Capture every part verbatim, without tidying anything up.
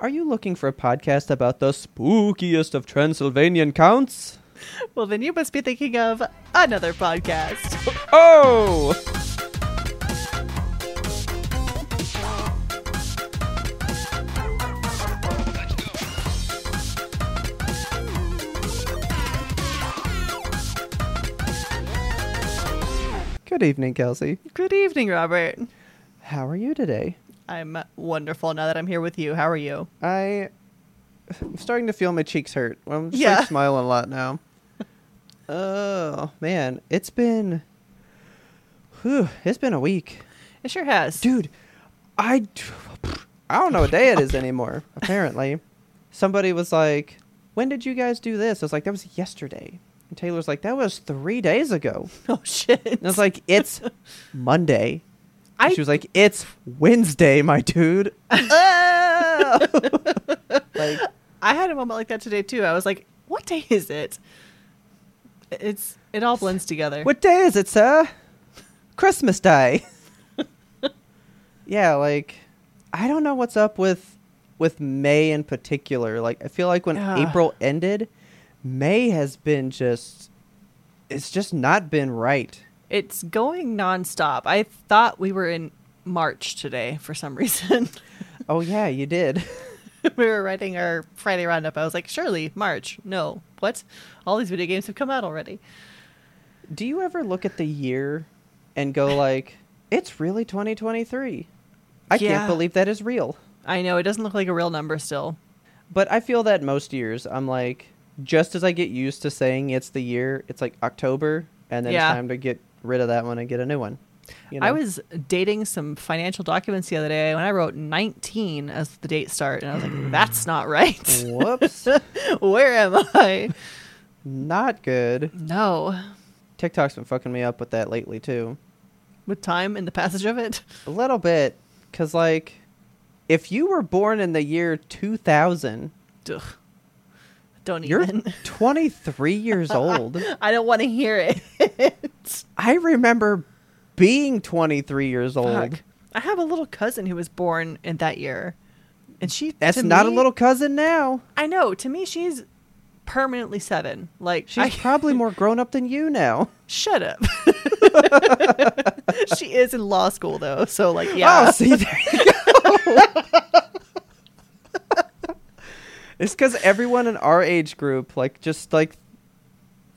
Are you looking for a podcast about the spookiest of Transylvanian counts? Well, then you must be thinking of another podcast. Oh! Good evening, Kelsey. Good evening, Robert. How are you today? I'm wonderful now that I'm here with you. How are you? I, I'm starting to feel my cheeks hurt. I'm just yeah. like, smiling a lot now. Oh, man. It's been... Whew, it's been a week. It sure has. Dude, I, I don't know what day it is anymore, apparently. Somebody was like, when did you guys do this? I was like, that was yesterday. And Taylor's like, that was three days ago. Oh, shit. And I was like, it's Monday. I... She was like, it's Wednesday, my dude. Oh! Like, I had a moment like that today, too. I was like, what day is it? It's It all blends together. What day is it, sir? Christmas Day. Yeah, like, I don't know what's up with with May in particular. Like, I feel like when uh. April ended... May has been just, it's just not been right. It's going nonstop. I thought we were in March today for some reason. Oh, yeah, you did. We were writing our Friday roundup. I was like, surely March. No. What? All these video games have come out already. Do you ever look at the year and go like, it's really twenty twenty-three? I yeah. can't believe that is real. I know. It doesn't look like a real number still. But I feel that most years. I'm like... Just as I get used to saying it's the year, it's like October, and then yeah. it's time to get rid of that one and get a new one. You know? I was dating some financial documents the other day when I wrote nineteen as the date start, and I was like, that's not right. Whoops. Where am I? Not good. No. TikTok's been fucking me up with that lately, too. With time and the passage of it? A little bit, because, like, if you were born in the year two thousand... Ugh. Don't You're even. twenty-three years old. I don't want to hear it. I remember being twenty-three years Fuck. old. I have a little cousin who was born in that year. And she That's not me, a little cousin now. I know. To me, she's permanently seven. Like She's I, probably more grown up than you now. Shut up. She is in law school, though. So, like, yeah. Oh, see, there you go. It's because everyone in our age group, like, just, like,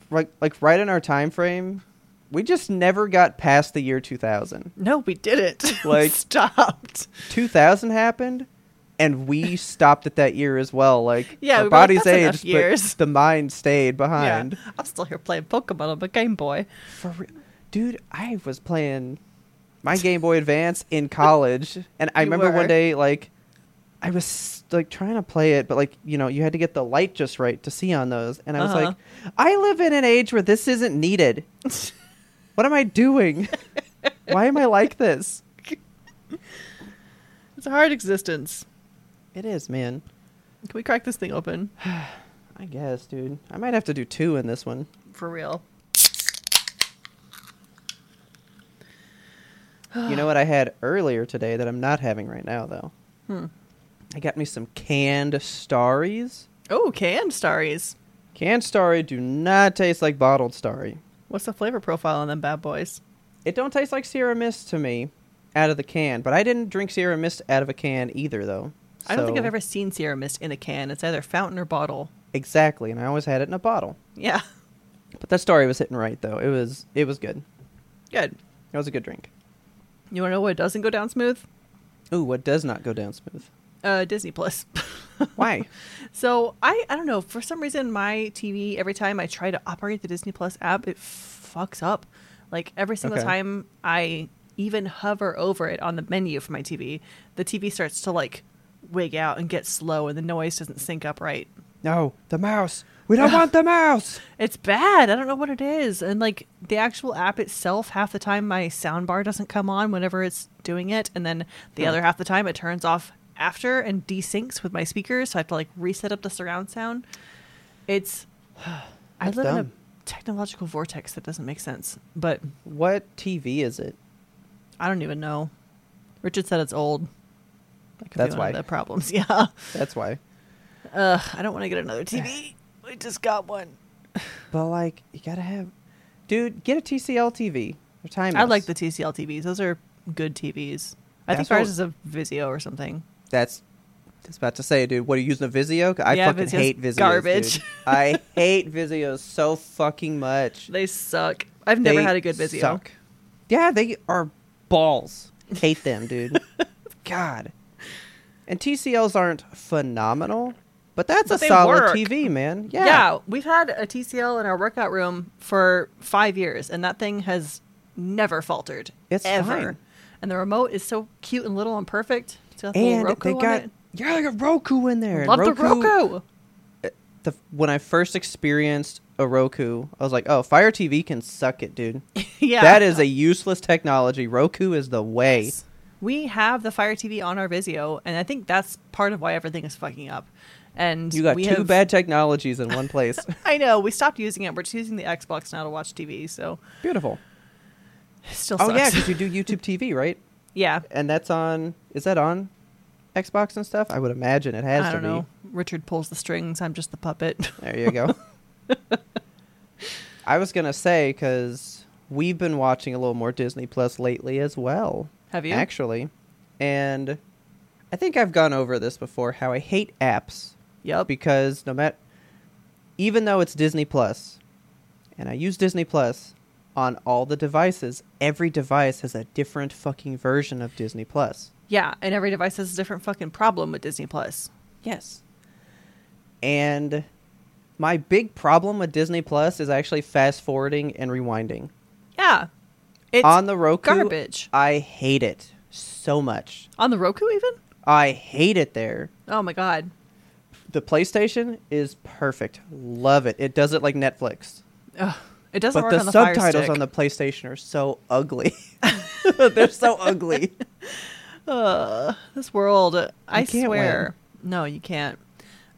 like, like right in our time frame, we just never got past the year two thousand. No, we didn't. Like, stopped. two thousand happened, and we stopped at that year as well. Like, yeah, our we body's like, aged, years. But the mind stayed behind. Yeah. I'm still here playing Pokemon on my Game Boy. For re- Dude, I was playing my Game Boy Advance in college, and I you remember were. one day, like... I was like trying to play it, but like, you know, you had to get the light just right to see on those. And I was uh-huh. like, I live in an age where this isn't needed. What am I doing? Why am I like this? It's a hard existence. It is, man. Can we crack this thing open? I guess, dude. I might have to do two in this one. For real. You know what I had earlier today that I'm not having right now, though? Hmm. I got me some canned Starries. Oh, canned Starries. Canned Starry do not taste like bottled Starry. What's the flavor profile on them bad boys? It don't taste like Sierra Mist to me out of the can, but I didn't drink Sierra Mist out of a can either, though. So. I don't think I've ever seen Sierra Mist in a can. It's either fountain or bottle. Exactly, and I always had it in a bottle. Yeah. But that Starry was hitting right, though. It was it was good. Good. It was a good drink. You want to know what doesn't go down smooth? Ooh, what does not go down smooth? Uh, Disney Plus. Why? So I, I don't know. For some reason, my T V, every time I try to operate the Disney Plus app, it fucks up. Like every single okay. time I even hover over it on the menu for my T V, the T V starts to like wig out and get slow and the noise doesn't sync up right. No, the mouse. We don't want the mouse. It's bad. I don't know what it is. And like the actual app itself, half the time my sound bar doesn't come on whenever it's doing it. And then the huh. other half the time it turns off after and desyncs with my speakers. So I have to like reset up the surround sound. It's I live dumb. in a technological vortex that doesn't make sense. But what T V is it? I don't even know. Richard said it's old. That could That's be one why of the problems. Yeah. That's why. Uh, I don't want to get another T V. We just got one. But like, you gotta have, dude, get a T C L T V. They're timeless. I like the T C L T Vs. Those are good T Vs. I that's think ours is a Vizio or something. That's. I was about to say, dude. What are you using, a Vizio? I yeah, fucking Vizio's hate Vizio. Garbage. Dude. I hate Vizios so fucking much. They suck. I've never they had a good Vizio. Suck. Yeah, they are balls. Hate them, dude. God. And T C Ls aren't phenomenal. But that's but a solid work. T V, man. Yeah. Yeah. We've had a T C L in our workout room for five years, and that thing has never faltered. It's ever. Fine. And the remote is so cute and little and perfect. It's got and Roku they got, it. yeah, they got Roku in there. Love Roku, the Roku. The, when I first experienced a Roku, I was like, oh, Fire T V can suck it, dude. Yeah. That is a useless technology. Roku is the way. Yes. We have the Fire T V on our Vizio, and I think that's part of why everything is fucking up. And you got we two have... bad technologies in one place. I know. We stopped using it. We're just using the Xbox now to watch T V. So beautiful. It still sucks. Oh yeah, because you do YouTube T V, right? Yeah. And that's on. Is that on Xbox and stuff? I would imagine it has. I don't to know. Be. Richard pulls the strings. I'm just the puppet. There you go. I was gonna say because we've been watching a little more Disney Plus lately as well. Have you actually? And I think I've gone over this before. How I hate apps. Yep. Because no matter, even though it's Disney Plus, and I use Disney Plus on all the devices, every device has a different fucking version of Disney Plus. Yeah, and every device has a different fucking problem with Disney Plus. Yes. And my big problem with Disney Plus is actually fast forwarding and rewinding. Yeah. It's on the Roku, garbage. I hate it so much. On the Roku, even? I hate it there. Oh my God. The PlayStation is perfect. Love it. It does it like Netflix. Ugh, it doesn't but work the on the Fire Stick. But the subtitles on the PlayStation are so ugly. They're so ugly. Uh, this world, you I swear. Win. No, you can't.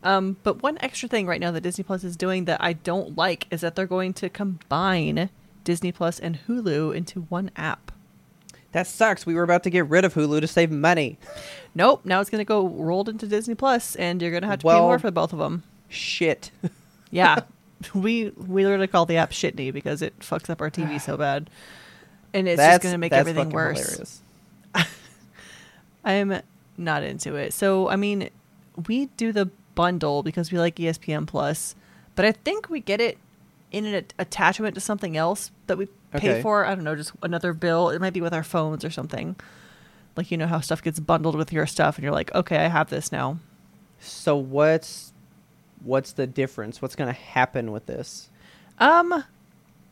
Um, but one extra thing right now that Disney Plus is doing that I don't like is that they're going to combine Disney Plus and Hulu into one app. That sucks. We were about to get rid of Hulu to save money. Nope. Now it's going to go rolled into Disney Plus, and you're going to have to well, pay more for both of them. Shit. Yeah. We we literally call the app Shitney because it fucks up our T V so bad. And it's that's, just going to make everything worse. I'm not into it. So, I mean, we do the bundle because we like E S P N Plus, but I think we get it in an a- attachment to something else that we pay okay. for. I don't know, just another bill. It might be with our phones or something. Like, you know how stuff gets bundled with your stuff and you're like, okay, I have this now. So what's what's the difference? What's going to happen with this? Um,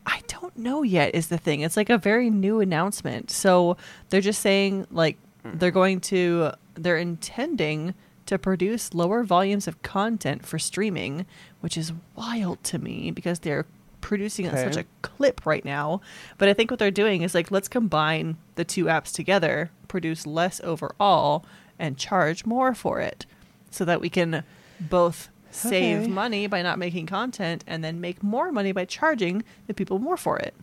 I don't know yet is the thing. It's like a very new announcement. So they're just saying like mm. they're going to, they're intending to produce lower volumes of content for streaming, which is wild to me because they're producing okay. at such a clip right now. But I think what they're doing is like, let's combine the two apps together, produce less overall, and charge more for it so that we can both save okay. money by not making content and then make more money by charging the people more for it.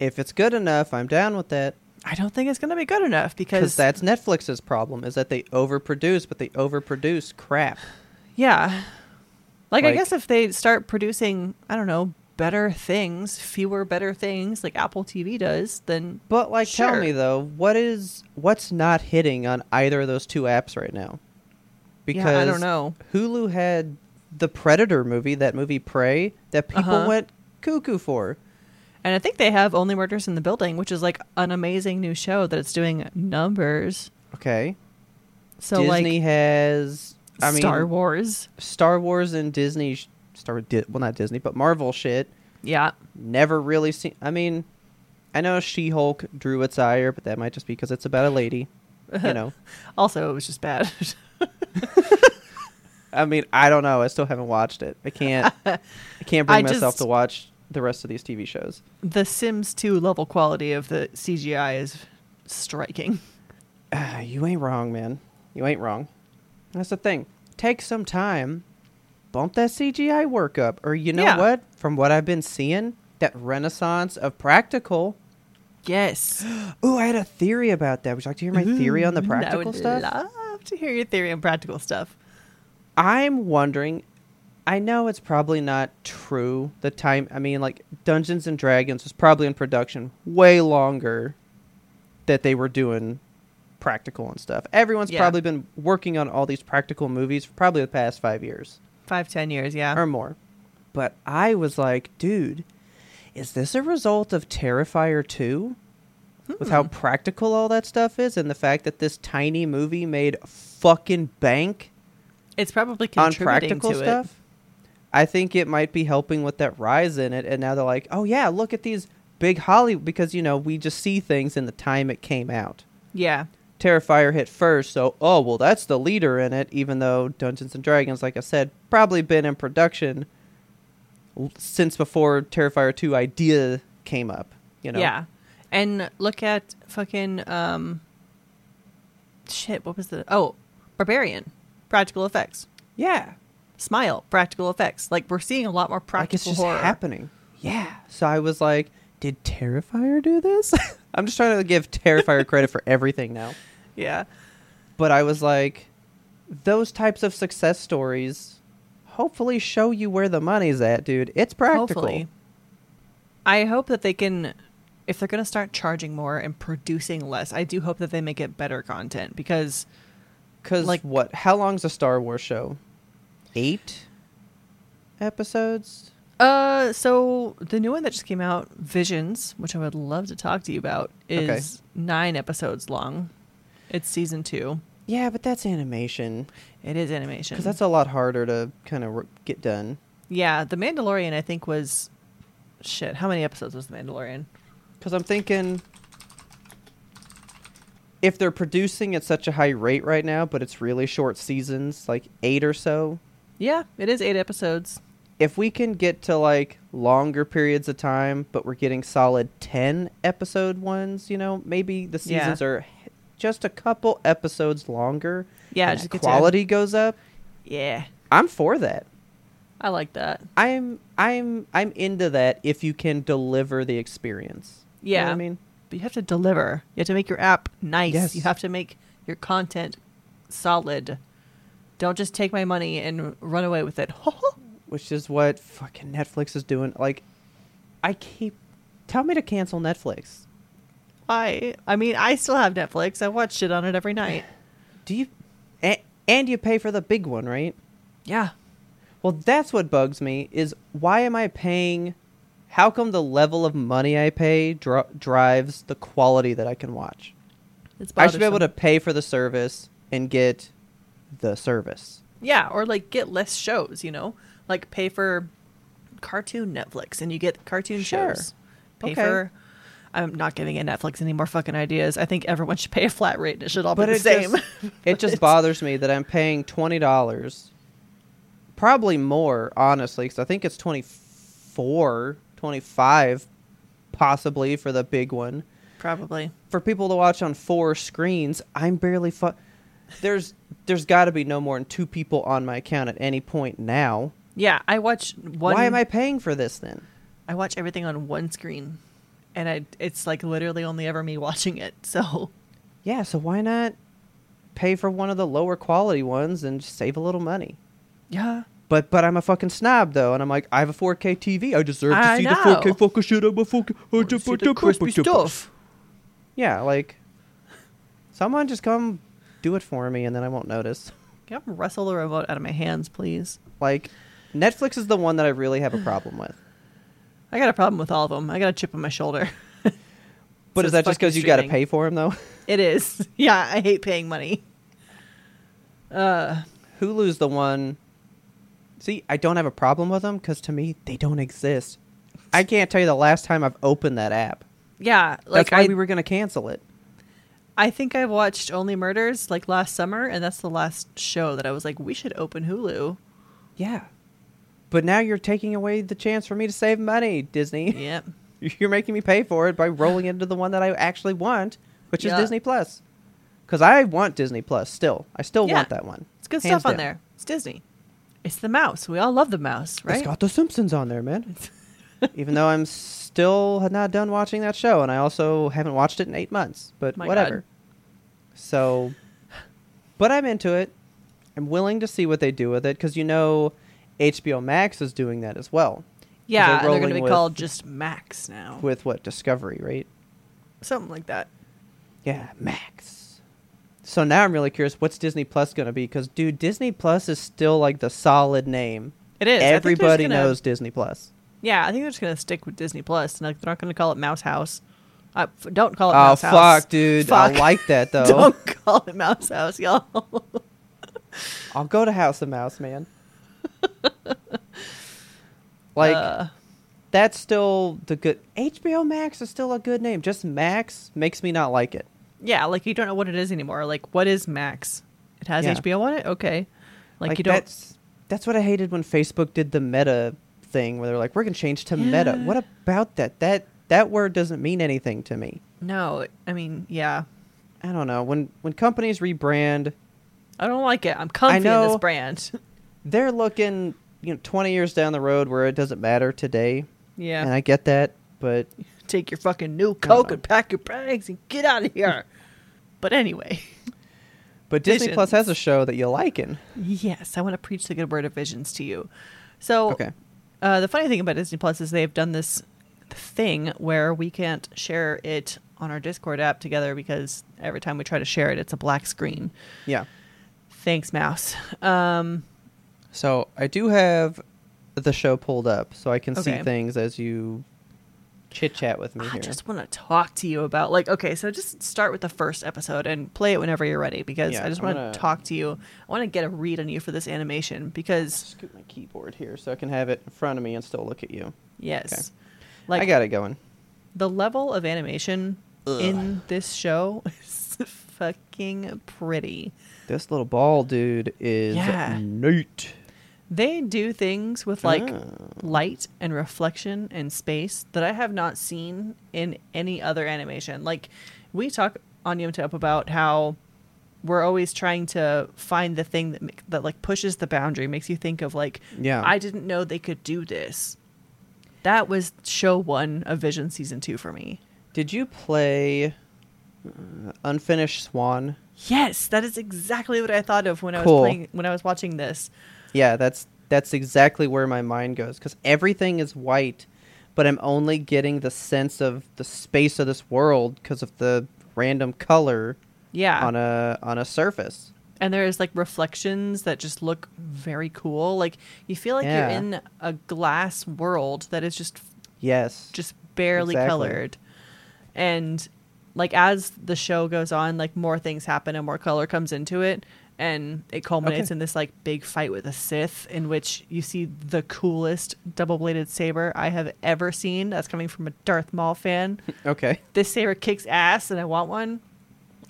If it's good enough, I'm down with that. I don't think it's going to be good enough because that's Netflix's problem is that they overproduce, but they overproduce crap. Yeah. Like, like I guess if they start producing, I don't know, better things, fewer better things like Apple T V does, then but like sure. Tell me though, what is what's not hitting on either of those two apps right now? Because yeah, I don't know. Hulu had the Predator movie, that movie Prey, that people uh-huh. went cuckoo for. And I think they have Only Murders in the Building, which is like an amazing new show that it's doing numbers. Okay. So Disney like Disney has I mean Star Wars. Star Wars and Disney sh- Star Di- well not Disney, but Marvel shit. Yeah. Never really seen I mean, I know She-Hulk drew its ire, but that might just be because it's about a lady, you know. Also, it was just bad. I mean, I don't know. I still haven't watched it. I can't I can't bring I myself just, to watch the rest of these T V shows. The Sims two level quality of the C G I is striking. Uh, you ain't wrong, man. You ain't wrong. That's the thing. Take some time. Bump that C G I work up. Or you know yeah. what? From what I've been seeing, that renaissance of practical. Yes. Ooh, I had a theory about that. Would you like to hear my Ooh, theory on the practical I would stuff? I would love to hear your theory on practical stuff. I'm wondering, I know it's probably not true. The time, I mean, like Dungeons and Dragons was probably in production way longer that they were doing practical and stuff. Everyone's yeah. probably been working on all these practical movies for probably the past five years. Five, ten years, yeah. Or more. But I was like, dude, is this a result of Terrifier two? Hmm. With how practical all that stuff is and the fact that this tiny movie made fucking bank. It's probably contributing to stuff. It. I think it might be helping with that rise in it. And now they're like, oh, yeah, look at these big Hollywood. Because, you know, we just see things in the time it came out. Yeah. Terrifier hit first. So, oh, well, that's the leader in it. Even though Dungeons and Dragons, like I said, probably been in production since before Terrifier two idea came up. You know? Yeah. And look at fucking... Um, shit, what was the... Oh, Barbarian. Practical effects. Yeah. Smile. Practical effects. Like, we're seeing a lot more practical like it's just horror. Happening. Yeah. So I was like, did Terrifier do this? I'm just trying to give Terrifier credit for everything now. Yeah. But I was like, those types of success stories hopefully show you where the money's at, dude. It's practical. Hopefully. I hope that they can, if they're going to start charging more and producing less, I do hope that they make it better content because... Because, like, what? How long's a Star Wars show? Eight episodes? Uh, so the new one that just came out, Visions, which I would love to talk to you about, is okay. nine episodes long. It's season two. Yeah, but that's animation. It is animation. Because that's a lot harder to kind of re- get done. Yeah, The Mandalorian, I think, was... Shit, how many episodes was The Mandalorian? Because I'm thinking... If they're producing at such a high rate right now, but it's really short seasons, like eight or so. Yeah, it is eight episodes. If we can get to like longer periods of time, but we're getting solid ten episode ones, you know, maybe the seasons yeah. are just a couple episodes longer. Yeah, and just the quality goes up. Yeah, I'm for that. I like that. I'm I'm I'm into that if you can deliver the experience. Yeah, you know what I mean. But you have to deliver. You have to make your app nice. Yes. You have to make your content solid. Don't just take my money and run away with it. Which is what fucking Netflix is doing. Like, I keep... Tell me to cancel Netflix. Why? I mean, I still have Netflix. I watch shit on it every night. Do you... And, and you pay for the big one, right? Yeah. Well, that's what bugs me, is why am I paying... How come the level of money I pay dr- drives the quality that I can watch? It's bothersome. I should be able to pay for the service and get the service. Yeah, or like get less shows, you know? Like pay for cartoon Netflix and you get cartoon sure. shows. Pay okay. for... I'm not giving it Netflix any more fucking ideas. I think everyone should pay a flat rate. It should all but be the same. Just, it just bothers me that I'm paying twenty dollars. Probably more, honestly, because I think it's twenty-four dollars. twenty-five possibly for the big one. Probably. For people to watch on four screens, I'm barely... Fu- there's there's got to be no more than two people on my account at any point now. Yeah, I watch one... Why am I paying for this then? I watch everything on one screen. And I it's like literally only ever me watching it, so... Yeah, so why not pay for one of the lower quality ones and just save a little money? Yeah. But but I'm a fucking snob, though. And I'm like, I have a four K T V. I deserve to I see know. the four K fucking shit. I'm a fucking... I see the crispy stuff. Yeah, like... Someone just come do it for me, and then I won't notice. Can you wrestle the remote out of my hands, please? Like, Netflix is the one that I really have a problem with. I got a problem with all of them. I got a chip on my shoulder. But is that just because you got to pay for them, though? It is. Yeah, I hate paying money. Uh, Hulu's the one... See, I don't have a problem with them because to me, they don't exist. I can't tell you the last time I've opened that app. Yeah. Like That's why I, we were going to cancel it. I think I watched Only Murders like last summer, and that's the last show that I was like, we should open Hulu. Yeah. But now you're taking away the chance for me to save money, Disney. Yep. You're making me pay for it by rolling into the one that I actually want, which yep. is Disney Plus. Because I want Disney Plus still. I still yeah. want that one. It's good Hands stuff on down. There. It's Disney. It's the mouse. We all love the mouse, right? It's got The Simpsons on there, man. Even though I'm still not done watching that show, and I also haven't watched it in eight months. But My whatever. God. So, but I'm into it. I'm willing to see what they do with it because you know H B O Max is doing that as well. Yeah, they're, they're going to be with, called just Max now. With what? Discovery, right? Something like that. Yeah, Max. So now I'm really curious what's Disney Plus going to be because, dude, Disney Plus is still like the solid name. It is. Everybody gonna, knows Disney Plus. Yeah, I think they're just going to stick with Disney Plus and like, they're not going to call it Mouse House. Uh, f- don't call it oh, Mouse House. Oh, fuck, dude. Fuck. I like that, though. Don't call it Mouse House, y'all. I'll go to House of Mouse, man. Like, uh, that's still the good... H B O Max is still a good name. Just Max makes me not like it. Yeah, like, you don't know what it is anymore. Like, what is Max? It has yeah. H B O on it? Okay. Like, like you don't... That's, that's what I hated when Facebook did the Meta thing, where they're like, we're going to change to yeah. Meta. What about that? That... That word doesn't mean anything to me. No, I mean, yeah. I don't know. When when companies rebrand... I don't like it. I'm comfy in this brand. They're looking, you know, twenty years down the road where it doesn't matter today. Yeah. And I get that, but... Take your fucking new Coke and pack your bags and get out of here. But anyway. But Disney Visions. Plus has a show that you're liking. Yes, I want to preach the good word of Visions to you. So, okay. uh, the funny thing about Disney Plus is they've done this... thing where we can't share it on our Discord app together because every time we try to share it, it's a black screen. Yeah. Thanks, Mouse. Um, so I do have the show pulled up so I can okay. see things as you chit chat with me. I here. just want to talk to you about like, okay, so just start with the first episode and play it whenever you're ready because yeah, I just want to gonna... talk to you. I want to get a read on you for this animation because scoot my keyboard here so I can have it in front of me and still look at you. Yes. Okay. Like, I got it going. The level of animation Ugh. in this show is fucking pretty. This little ball dude is yeah. neat. They do things with like oh. light and reflection and space that I have not seen in any other animation. Like we talk on YumTap about how we're always trying to find the thing that that like pushes the boundary, makes you think of like, yeah. I didn't know they could do this. That was show one of Vision season two for me. Did you play uh, Unfinished Swan? Yes, that is exactly what I thought of when cool. I was playing, when I was watching this. Yeah, that's that's exactly where my mind goes because everything is white, but I'm only getting the sense of the space of this world because of the random color. Yeah. on a on a surface. And there's like reflections that just look very cool. Like you feel like yeah. you're in a glass world that is just yes, just barely exactly. colored. And like as the show goes on, like more things happen and more color comes into it, and it culminates okay. in this like big fight with a Sith, in which you see the coolest double-bladed saber I have ever seen. That's coming from a Darth Maul fan. Okay, this saber kicks ass, and I want one.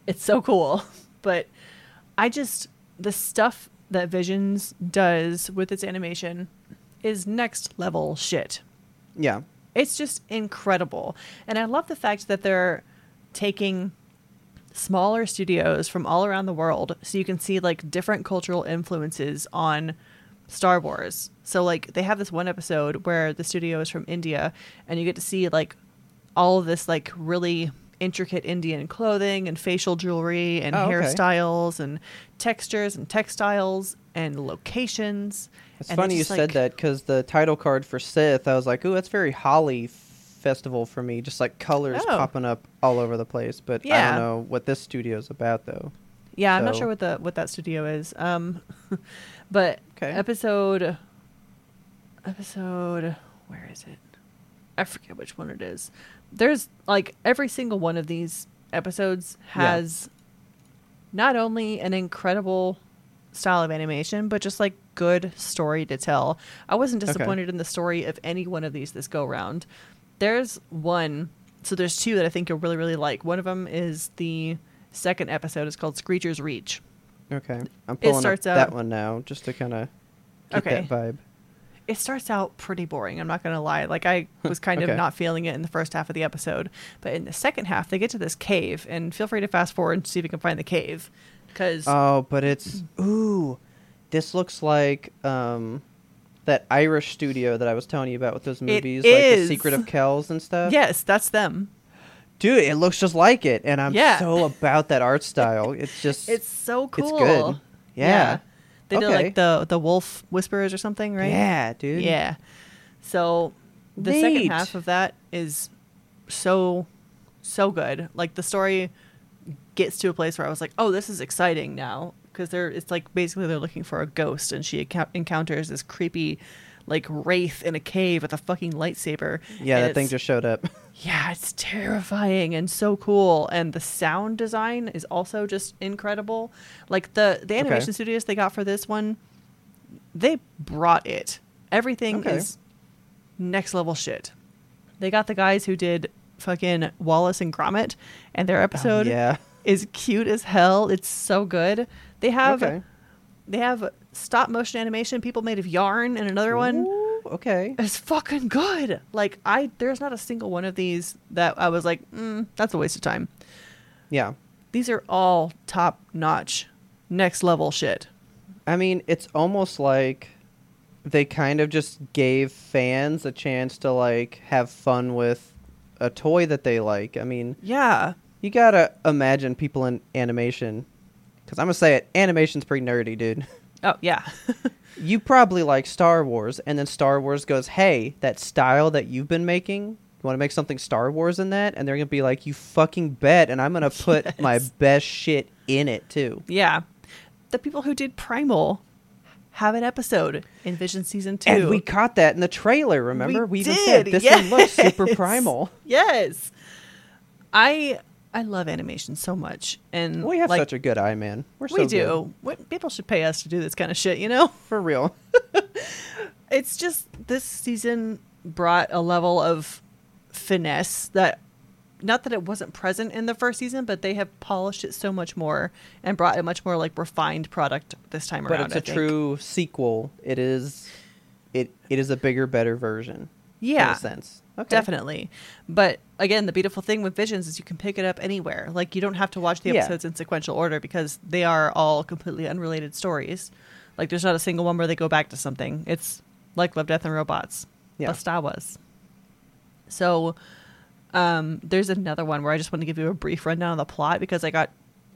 It's so cool, but. I just, the stuff that Visions does with its animation is next level shit. Yeah. It's just incredible. And I love the fact that they're taking smaller studios from all around the world so you can see like different cultural influences on Star Wars. So like they have this one episode where the studio is from India and you get to see like all of this like really... intricate Indian clothing and facial jewelry and oh, okay. hairstyles and textures and textiles and locations. It's and funny it's you like, said that because the title card for Sith, I was like, ooh, that's very Holi f- festival for me. Just like colors oh. popping up all over the place. But yeah. I don't know what this studio is about though. Yeah, so. I'm not sure what the what that studio is. Um, but okay. episode, episode, where is it? I forget which one it is. There's like every single one of these episodes has yeah. not only an incredible style of animation, but just like good story to tell. I wasn't disappointed okay. in the story of any one of these this go round. There's one. So there's two that I think you'll really, really like. One of them is the second episode is called Screecher's Reach. Okay. I'm pulling up that out, one now just to kind of get okay. that vibe. It starts out pretty boring. I'm not going to lie. Like, I was kind okay. of not feeling it in the first half of the episode. But in the second half, they get to this cave. And feel free to fast forward and see if you can find the cave. Cause oh, but it's... Ooh. This looks like um, that Irish studio that I was telling you about with those movies. It like is. The Secret of Kells and stuff. Yes, that's them. Dude, it looks just like it. And I'm yeah. so about that art style. It's just... It's so cool. It's good. Yeah. yeah. They okay. did like the the wolf whisperers or something, right? Yeah, dude. Yeah. So the Neat. second half of that is so, so good. Like the story gets to a place where I was like, oh, this is exciting now. Because they're it's like basically they're looking for a ghost and she ac- encounters this creepy like wraith in a cave with a fucking lightsaber. Yeah, that thing just showed up. Yeah, it's terrifying and so cool. And the sound design is also just incredible. Like the, the animation okay. studios they got for this one, they brought it. Everything okay. is next level shit. They got the guys who did fucking Wallace and Gromit, and their episode oh, yeah. is cute as hell. It's so good. They have okay. they have stop motion animation people made of yarn and another Ooh. one. Okay. It's fucking good. Like I there's not a single one of these that I was like, mm, that's a waste of time. Yeah. These are all top notch, next level shit. I mean, it's almost like they kind of just gave fans a chance to like have fun with a toy that they like. I mean, yeah. You got to imagine people in animation, cuz I'm going to say it, animation's pretty nerdy, dude. Oh, yeah. You probably like Star Wars, and then Star Wars goes, hey, that style that you've been making, you want to make something Star Wars in that? And they're going to be like, you fucking bet, and I'm going to put yes. my best shit in it, too. Yeah. The people who did Primal have an episode in Vision Season two. And we caught that in the trailer, remember? We, we did. Even said, this yes. one looks super Primal. Yes. I... I love animation so much, and we have like, such a good eye, man. We're so we do. Good. People should pay us to do this kind of shit, you know, for real. It's just this season brought a level of finesse that, not that it wasn't present in the first season, but they have polished it so much more and brought a much more like refined product this time but around. But it's a true sequel. It is. It it is a bigger, better version. Yeah, in a sense. Okay. Definitely. But again, the beautiful thing with Visions is you can pick it up anywhere. Like you don't have to watch the episodes yeah. in sequential order because they are all completely unrelated stories. Like there's not a single one where they go back to something. It's like Love, Death and Robots. Yeah. Bastawas. So um, there's another one where I just want to give you a brief rundown of the plot because I got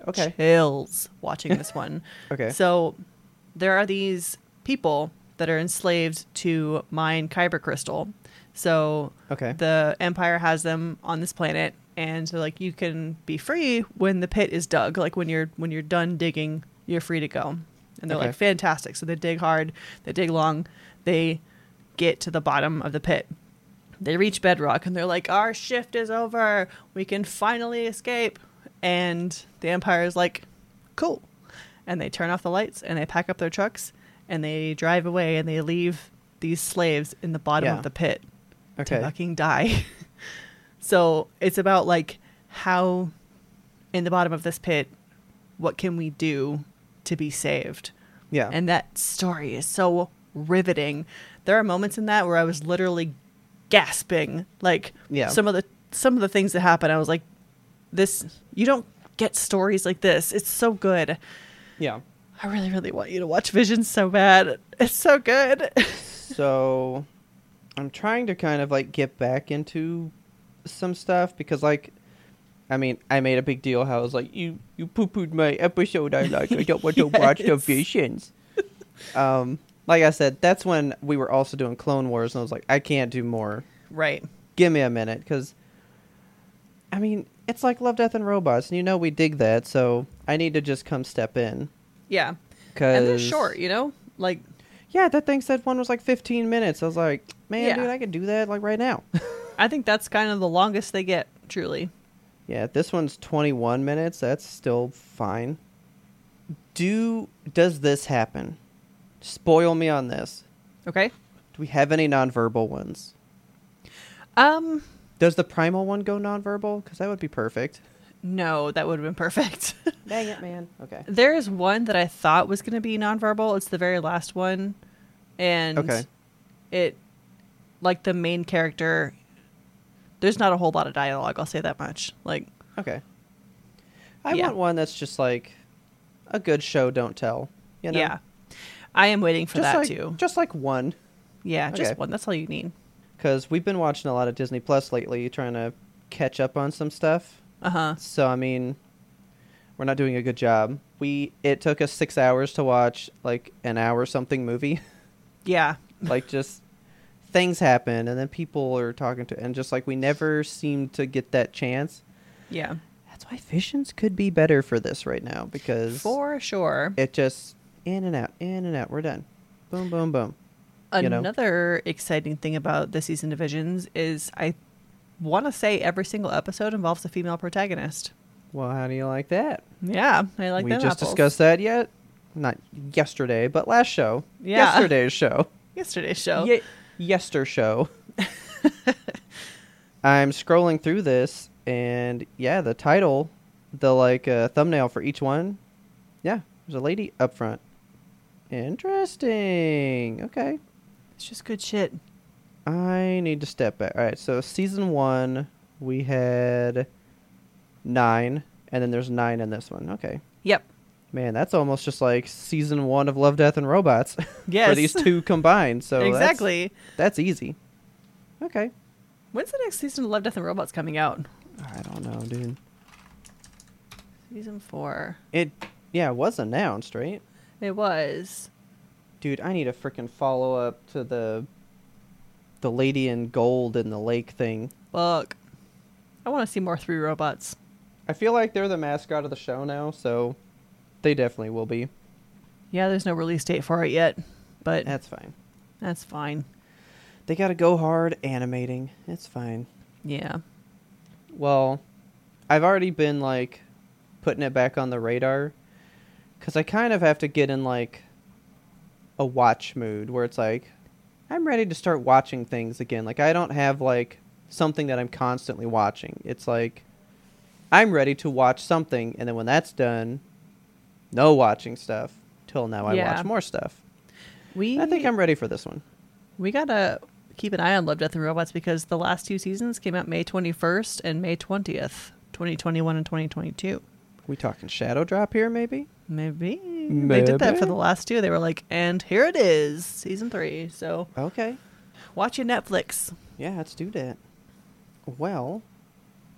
okay. chills watching this one. Okay. So there are these people that are enslaved to mine kyber crystal. So okay. the Empire has them on this planet, and they're like, you can be free when the pit is dug. Like when you're when you're done digging, you're free to go. And they're okay. like, fantastic. So they dig hard, they dig long, they get to the bottom of the pit. They reach bedrock, and they're like, our shift is over. We can finally escape. And the Empire is like, cool. And they turn off the lights, and they pack up their trucks, and they drive away, and they leave these slaves in the bottom yeah. of the pit. Okay. To fucking die. So it's about like how in the bottom of this pit, what can we do to be saved? Yeah. And that story is so riveting. There are moments in that where I was literally gasping. Like yeah. some of the some of the things that happen, I was like, this, you don't get stories like this. It's so good. Yeah. I really, really want you to watch Vision so bad. It's so good. So I'm trying to kind of like get back into some stuff because like, I mean, I made a big deal how I was like, you, you poo-pooed my episode. I like, I don't want to yes. watch the Visions. Um, like I said, that's when we were also doing Clone Wars and I was like, I can't do more. Right. Give me a minute. Because I mean, it's like Love, Death and Robots and you know, we dig that. So I need to just come step in. Yeah. Cause and they're short, you know, like, yeah, that thing said one was like fifteen minutes. I was like, man, yeah. dude, I could do that like right now. I think that's kind of the longest they get, truly. Yeah, this one's twenty-one minutes. That's still fine. Do does this happen? Spoil me on this. Okay. Do we have any nonverbal ones? Um. Does the Primal one go nonverbal? Because that would be perfect. No, that would have been perfect. Dang it, man. Okay. There is one that I thought was going to be nonverbal. It's the very last one. And okay. it, like the main character, there's not a whole lot of dialogue. I'll say that much. Like, okay. I yeah. want one that's just like a good show, don't tell. You know? Yeah. I am waiting for just that like, too. Just like one. Yeah, okay. just one. That's all you need. Because we've been watching a lot of Disney Plus lately, trying to catch up on some stuff. Uh-huh. So, I mean, we're not doing a good job. We It took us six hours to watch, like, an hour-something movie. Yeah. Like, just things happen, and then people are talking to... And just, like, we never seem to get that chance. Yeah. That's why Visions could be better for this right now, because... For sure. It just... In and out, in and out. We're done. Boom, boom, boom. Another you know? exciting thing about this season of Visions is I... want to say every single episode involves a female protagonist. Well, how do you like that? Yeah, I like that. We just apples. discussed that yet? Not yesterday, but last show. Yeah. Yesterday's show. Yesterday's show. Ye- yester show. I'm scrolling through this, and yeah, the title, the like uh, thumbnail for each one. Yeah, there's a lady up front. Interesting. Okay. It's just good shit. I need to step back. All right, so season one, we had nine, and then there's nine in this one. Okay. Yep. Man, that's almost just like season one of Love, Death, and Robots. Yes. For these two combined. So exactly. That's, that's easy. Okay. When's the next season of Love, Death, and Robots coming out? I don't know, dude. Season four. It, yeah, it was announced, right? It was. Dude, I need a freaking follow-up to the... the lady in gold in the lake thing. Fuck. I want to see more three robots. I feel like they're the mascot of the show now, so they definitely will be. Yeah, there's no release date for it yet, but... That's fine. That's fine. They gotta go hard animating. It's fine. Yeah. Well, I've already been, like, putting it back on the radar, because I kind of have to get in, like, a watch mood, where it's like... I'm ready to start watching things again. Like, I don't have, like, something that I'm constantly watching. It's like, I'm ready to watch something, and then when that's done, no watching stuff. Till now, I yeah. watch more stuff. We, I think I'm ready for this one. We gotta keep an eye on Love, Death, and Robots, because the last two seasons came out May twenty-first and May twentieth, twenty twenty-one and twenty twenty-two. We talking shadow drop here, maybe? Maybe. Maybe. They did that for the last two. They were like, and here it is, season three. So okay. Watch your Netflix. Yeah, let's do that. Well,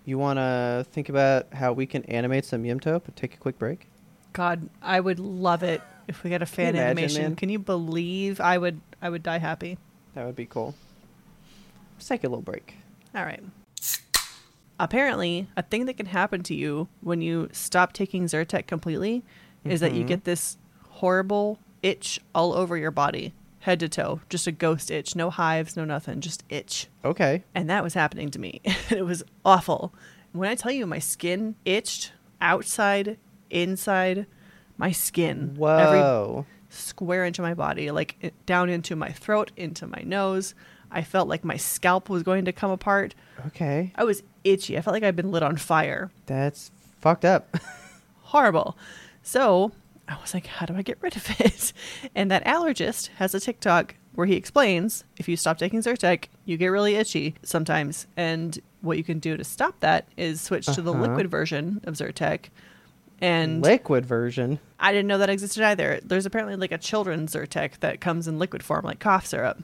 you want to think about how we can animate some Yimto, but take a quick break? God, I would love it if we got a fan can imagine, animation. Man? Can you believe I would, I would die happy? That would be cool. Let's take a little break. All right. Apparently, a thing that can happen to you when you stop taking Zyrtec completely mm-hmm. is that you get this horrible itch all over your body, head to toe. Just a ghost itch. No hives, no nothing. Just itch. Okay. And that was happening to me. It was awful. When I tell you my skin itched outside, inside, my skin. Whoa. Every square inch of my body, like down into my throat, into my nose. I felt like my scalp was going to come apart. Okay. I was itchy. I felt like I'd been lit on fire. That's fucked up. Horrible. So I was like, how do I get rid of it? And that allergist has a TikTok where he explains if you stop taking Zyrtec, you get really itchy sometimes. And what you can do to stop that is switch uh-huh. to the liquid version of Zyrtec. And liquid version? I didn't know that existed either. There's apparently like a children's Zyrtec that comes in liquid form, like cough syrup.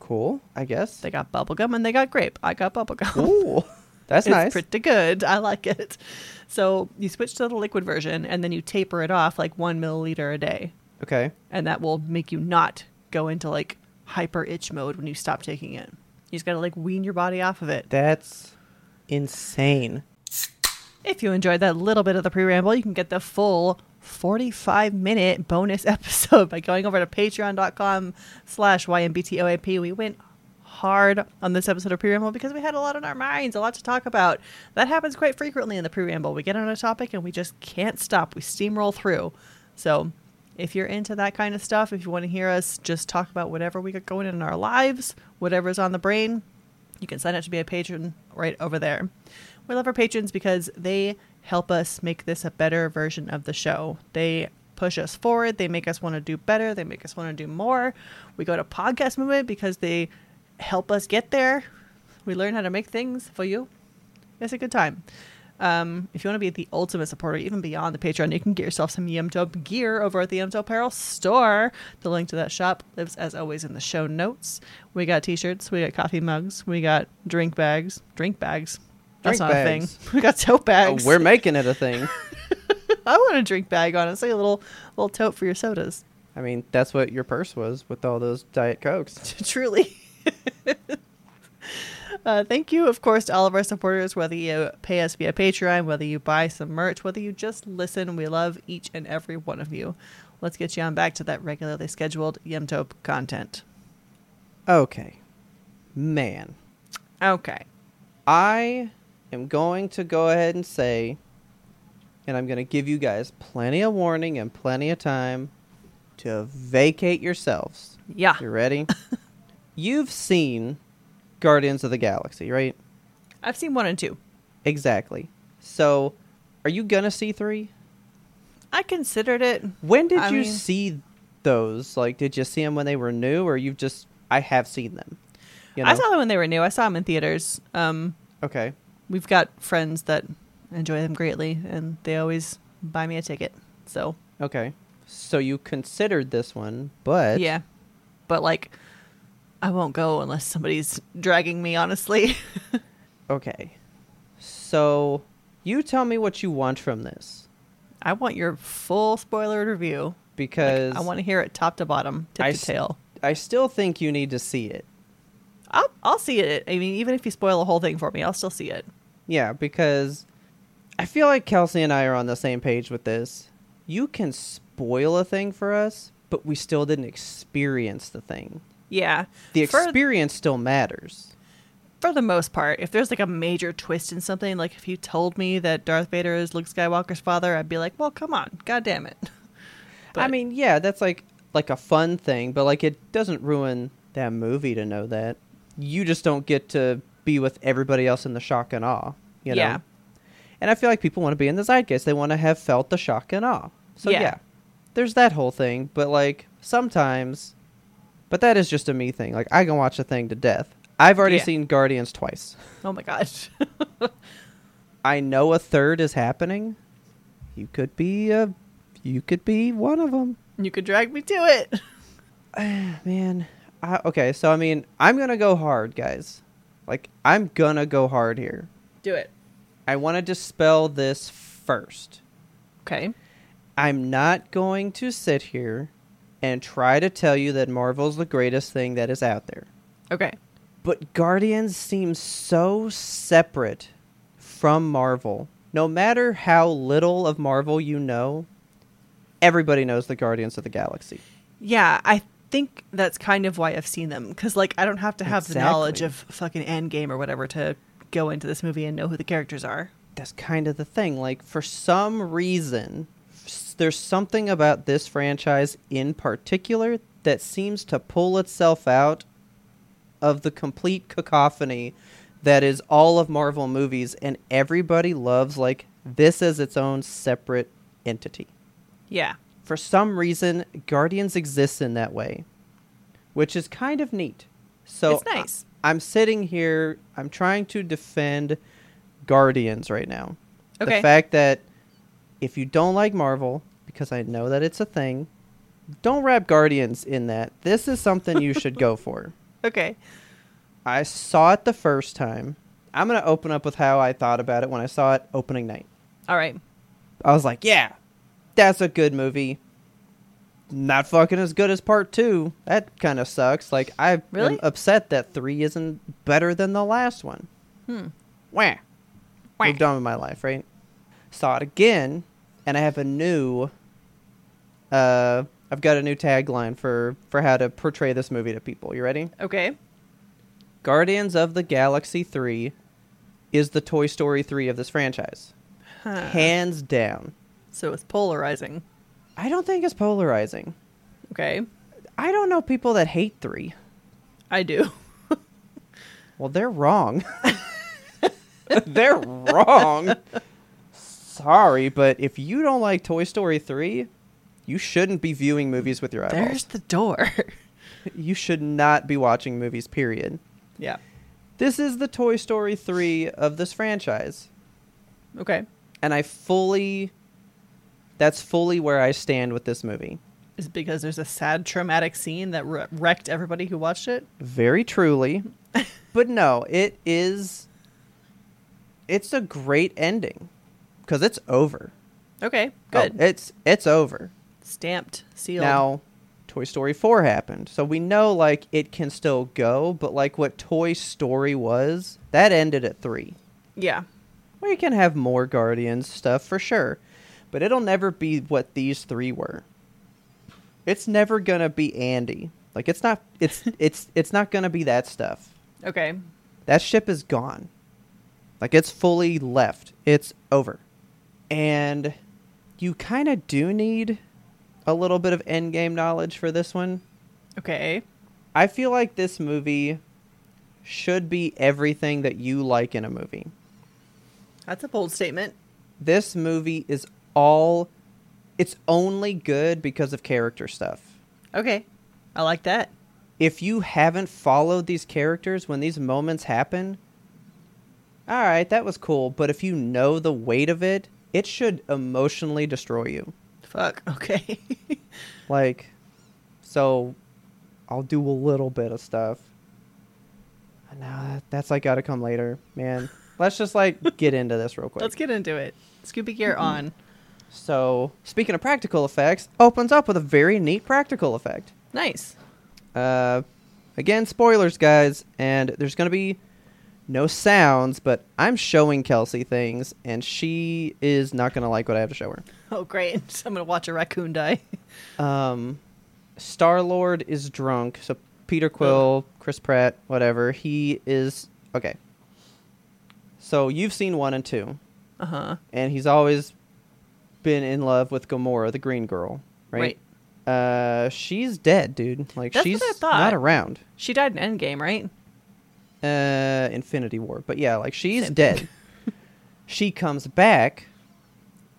Cool, I guess. They got bubblegum and they got grape. I got bubblegum. Ooh, that's it's nice. It's pretty good. I like it. So you switch to the liquid version and then you taper it off like one milliliter a day. Okay. And that will make you not go into like hyper itch mode when you stop taking it. You just got to like wean your body off of it. That's insane. If you enjoyed that little bit of the pre-ramble, you can get the full forty-five minute bonus episode by going over to patreon.com slash YMBTOAP. We went hard on this episode of Pre-Ramble because we had a lot on our minds, a lot to talk about. That happens quite frequently in the Pre-Ramble. We get on a topic and we just can't stop. We steamroll through. So if you're into that kind of stuff, if you want to hear us just talk about whatever we got going in our lives, whatever's on the brain, you can sign up to be a patron right over there. We love our patrons because they help us make this a better version of the show. They push us forward. They make us want to do better. They make us want to do more. We go to Podcast Movement because they help us get there. We learn how to make things for you. It's a good time. Um, if you want to be the ultimate supporter, even beyond the Patreon, you can get yourself some Yemtope gear over at the Yemtope Apparel store. The link to that shop lives, as always, in the show notes. We got t-shirts, we got coffee mugs, we got drink bags. Drink bags? That's drink not bags. a thing. We got tote bags. Oh, we're making it a thing. I want a drink bag, honestly. A little little tote for your sodas. I mean, that's what your purse was with all those Diet Cokes. Truly. Uh, thank you, of course, to all of our supporters, whether you pay us via Patreon, whether you buy some merch, whether you just listen. We love each and every one of you. Let's get you on back to that regularly scheduled Yemtope content. Okay. Man. Okay. I am going to go ahead and say, and I'm going to give you guys plenty of warning and plenty of time to vacate yourselves. Yeah. You ready? You've seen Guardians of the Galaxy, right? I've seen one and two. Exactly. So, are you gonna see three? I considered it. When did I you mean, see those? Like, did you see them when they were new, or you've just? I have seen them. You know? I saw them when they were new. I saw them in theaters. Um, okay. We've got friends that enjoy them greatly, and they always buy me a ticket. So. Okay. So you considered this one, but yeah, but like. I won't go unless somebody's dragging me, honestly. Okay. So, you tell me what you want from this. I want your full spoiler review. Because... Like, I want to hear it top to bottom, tip I to tail. S- I still think you need to see it. I'll, I'll see it. I mean, even if you spoil the whole thing for me, I'll still see it. Yeah, because I feel like Kelsey and I are on the same page with this. You can spoil a thing for us, but we still didn't experience the thing. Yeah. The experience for, still matters. For the most part. If there's like a major twist in something, like if you told me that Darth Vader is Luke Skywalker's father, I'd be like, well, come on. God damn it. But, I mean, yeah, that's like like a fun thing, but like it doesn't ruin that movie to know that. You just don't get to be with everybody else in the shock and awe. You know? Yeah. And I feel like people want to be in the zeitgeist. They want to have felt the shock and awe. So yeah. yeah. There's that whole thing, but like sometimes... But that is just a me thing. Like, I can watch a thing to death. I've already yeah. seen Guardians twice. Oh, my gosh. I know a third is happening. You could be a, you could be one of them. You could drag me to it. Man. I, okay, so, I mean, I'm going to go hard, guys. Like, I'm going to go hard here. Do it. I want to dispel this first. Okay. I'm not going to sit here and try to tell you that Marvel's the greatest thing that is out there. Okay. But Guardians seems so separate from Marvel. No matter how little of Marvel you know, everybody knows the Guardians of the Galaxy. Yeah, I think that's kind of why I've seen them. Because, like, I don't have to have exactly. the knowledge of fucking Endgame or whatever to go into this movie and know who the characters are. That's kind of the thing. Like, for some reason... There's something about this franchise in particular that seems to pull itself out of the complete cacophony that is all of Marvel movies, and everybody loves, like, this as its own separate entity. Yeah. For some reason, Guardians exists in that way, which is kind of neat. So it's nice. I- I'm sitting here, I'm trying to defend Guardians right now. Okay. The fact that if you don't like Marvel, because I know that it's a thing, don't wrap Guardians in that. This is something you should go for. Okay. I saw it the first time. I'm going to open up with how I thought about it when I saw it opening night. All right. I was like, yeah, that's a good movie. Not fucking as good as part two. That kind of sucks. Like, I'm really upset that three isn't better than the last one. Hmm. Wah. Wah. Moved on with my life, right? Saw it again, and I have a new uh I've got a new tagline for for how to portray this movie to people. You ready? Okay. Guardians of the Galaxy three is the Toy Story three of this franchise. Huh. Hands down. So it's polarizing. I don't think it's polarizing. Okay. I don't know people that hate three. I do. Well, they're wrong. They're wrong. sorry, but if you don't like Toy Story three, you shouldn't be viewing movies with your eyeballs. There's the door. You should not be watching movies, period. Yeah. This is the Toy Story three of this franchise. Okay. And I fully... That's fully where I stand with this movie. Is it because there's a sad, traumatic scene that re- wrecked everybody who watched it? Very truly. But no, it is... It's a great ending. Because it's over. Okay, good. Oh, it's it's over. Stamped, sealed. Now... Toy Story four happened, so we know like it can still go, but like what Toy Story was, that ended at three. Yeah, we can have more Guardians stuff for sure, but it'll never be what these three were. It's never gonna be Andy. Like it's not. It's it's it's not gonna be that stuff. Okay, that ship is gone. Like it's fully left. It's over, and you kind of do need a little bit of Endgame knowledge for this one. Okay. I feel like this movie should be everything that you like in a movie. That's a bold statement. This movie is all... It's only good because of character stuff. Okay. I like that. If you haven't followed these characters when these moments happen, all right, that was cool. But if you know the weight of it, it should emotionally destroy you. Fuck, okay. Like, so I'll do a little bit of stuff. Now that, that's like gotta come later, man. Let's just like get into this real quick. Let's get into it. Scooby gear mm-hmm. on. So, speaking of practical effects, opens up with a very neat practical effect. Nice. Uh, again, spoilers, guys, and there's gonna be no sounds, but I'm showing Kelsey things, and she is not going to like what I have to show her. Oh, great. I'm going to watch a raccoon die. um, Star-Lord is drunk. So Peter Quill, oh. Chris Pratt, whatever. He is... Okay. So you've seen one and two. Uh-huh. And he's always been in love with Gamora, the green girl, right? Right. Uh, she's dead, dude. Like, That's she's what I thought. Not around. She died in Endgame, right? Uh, Infinity War, but yeah, like she's dead. She comes back,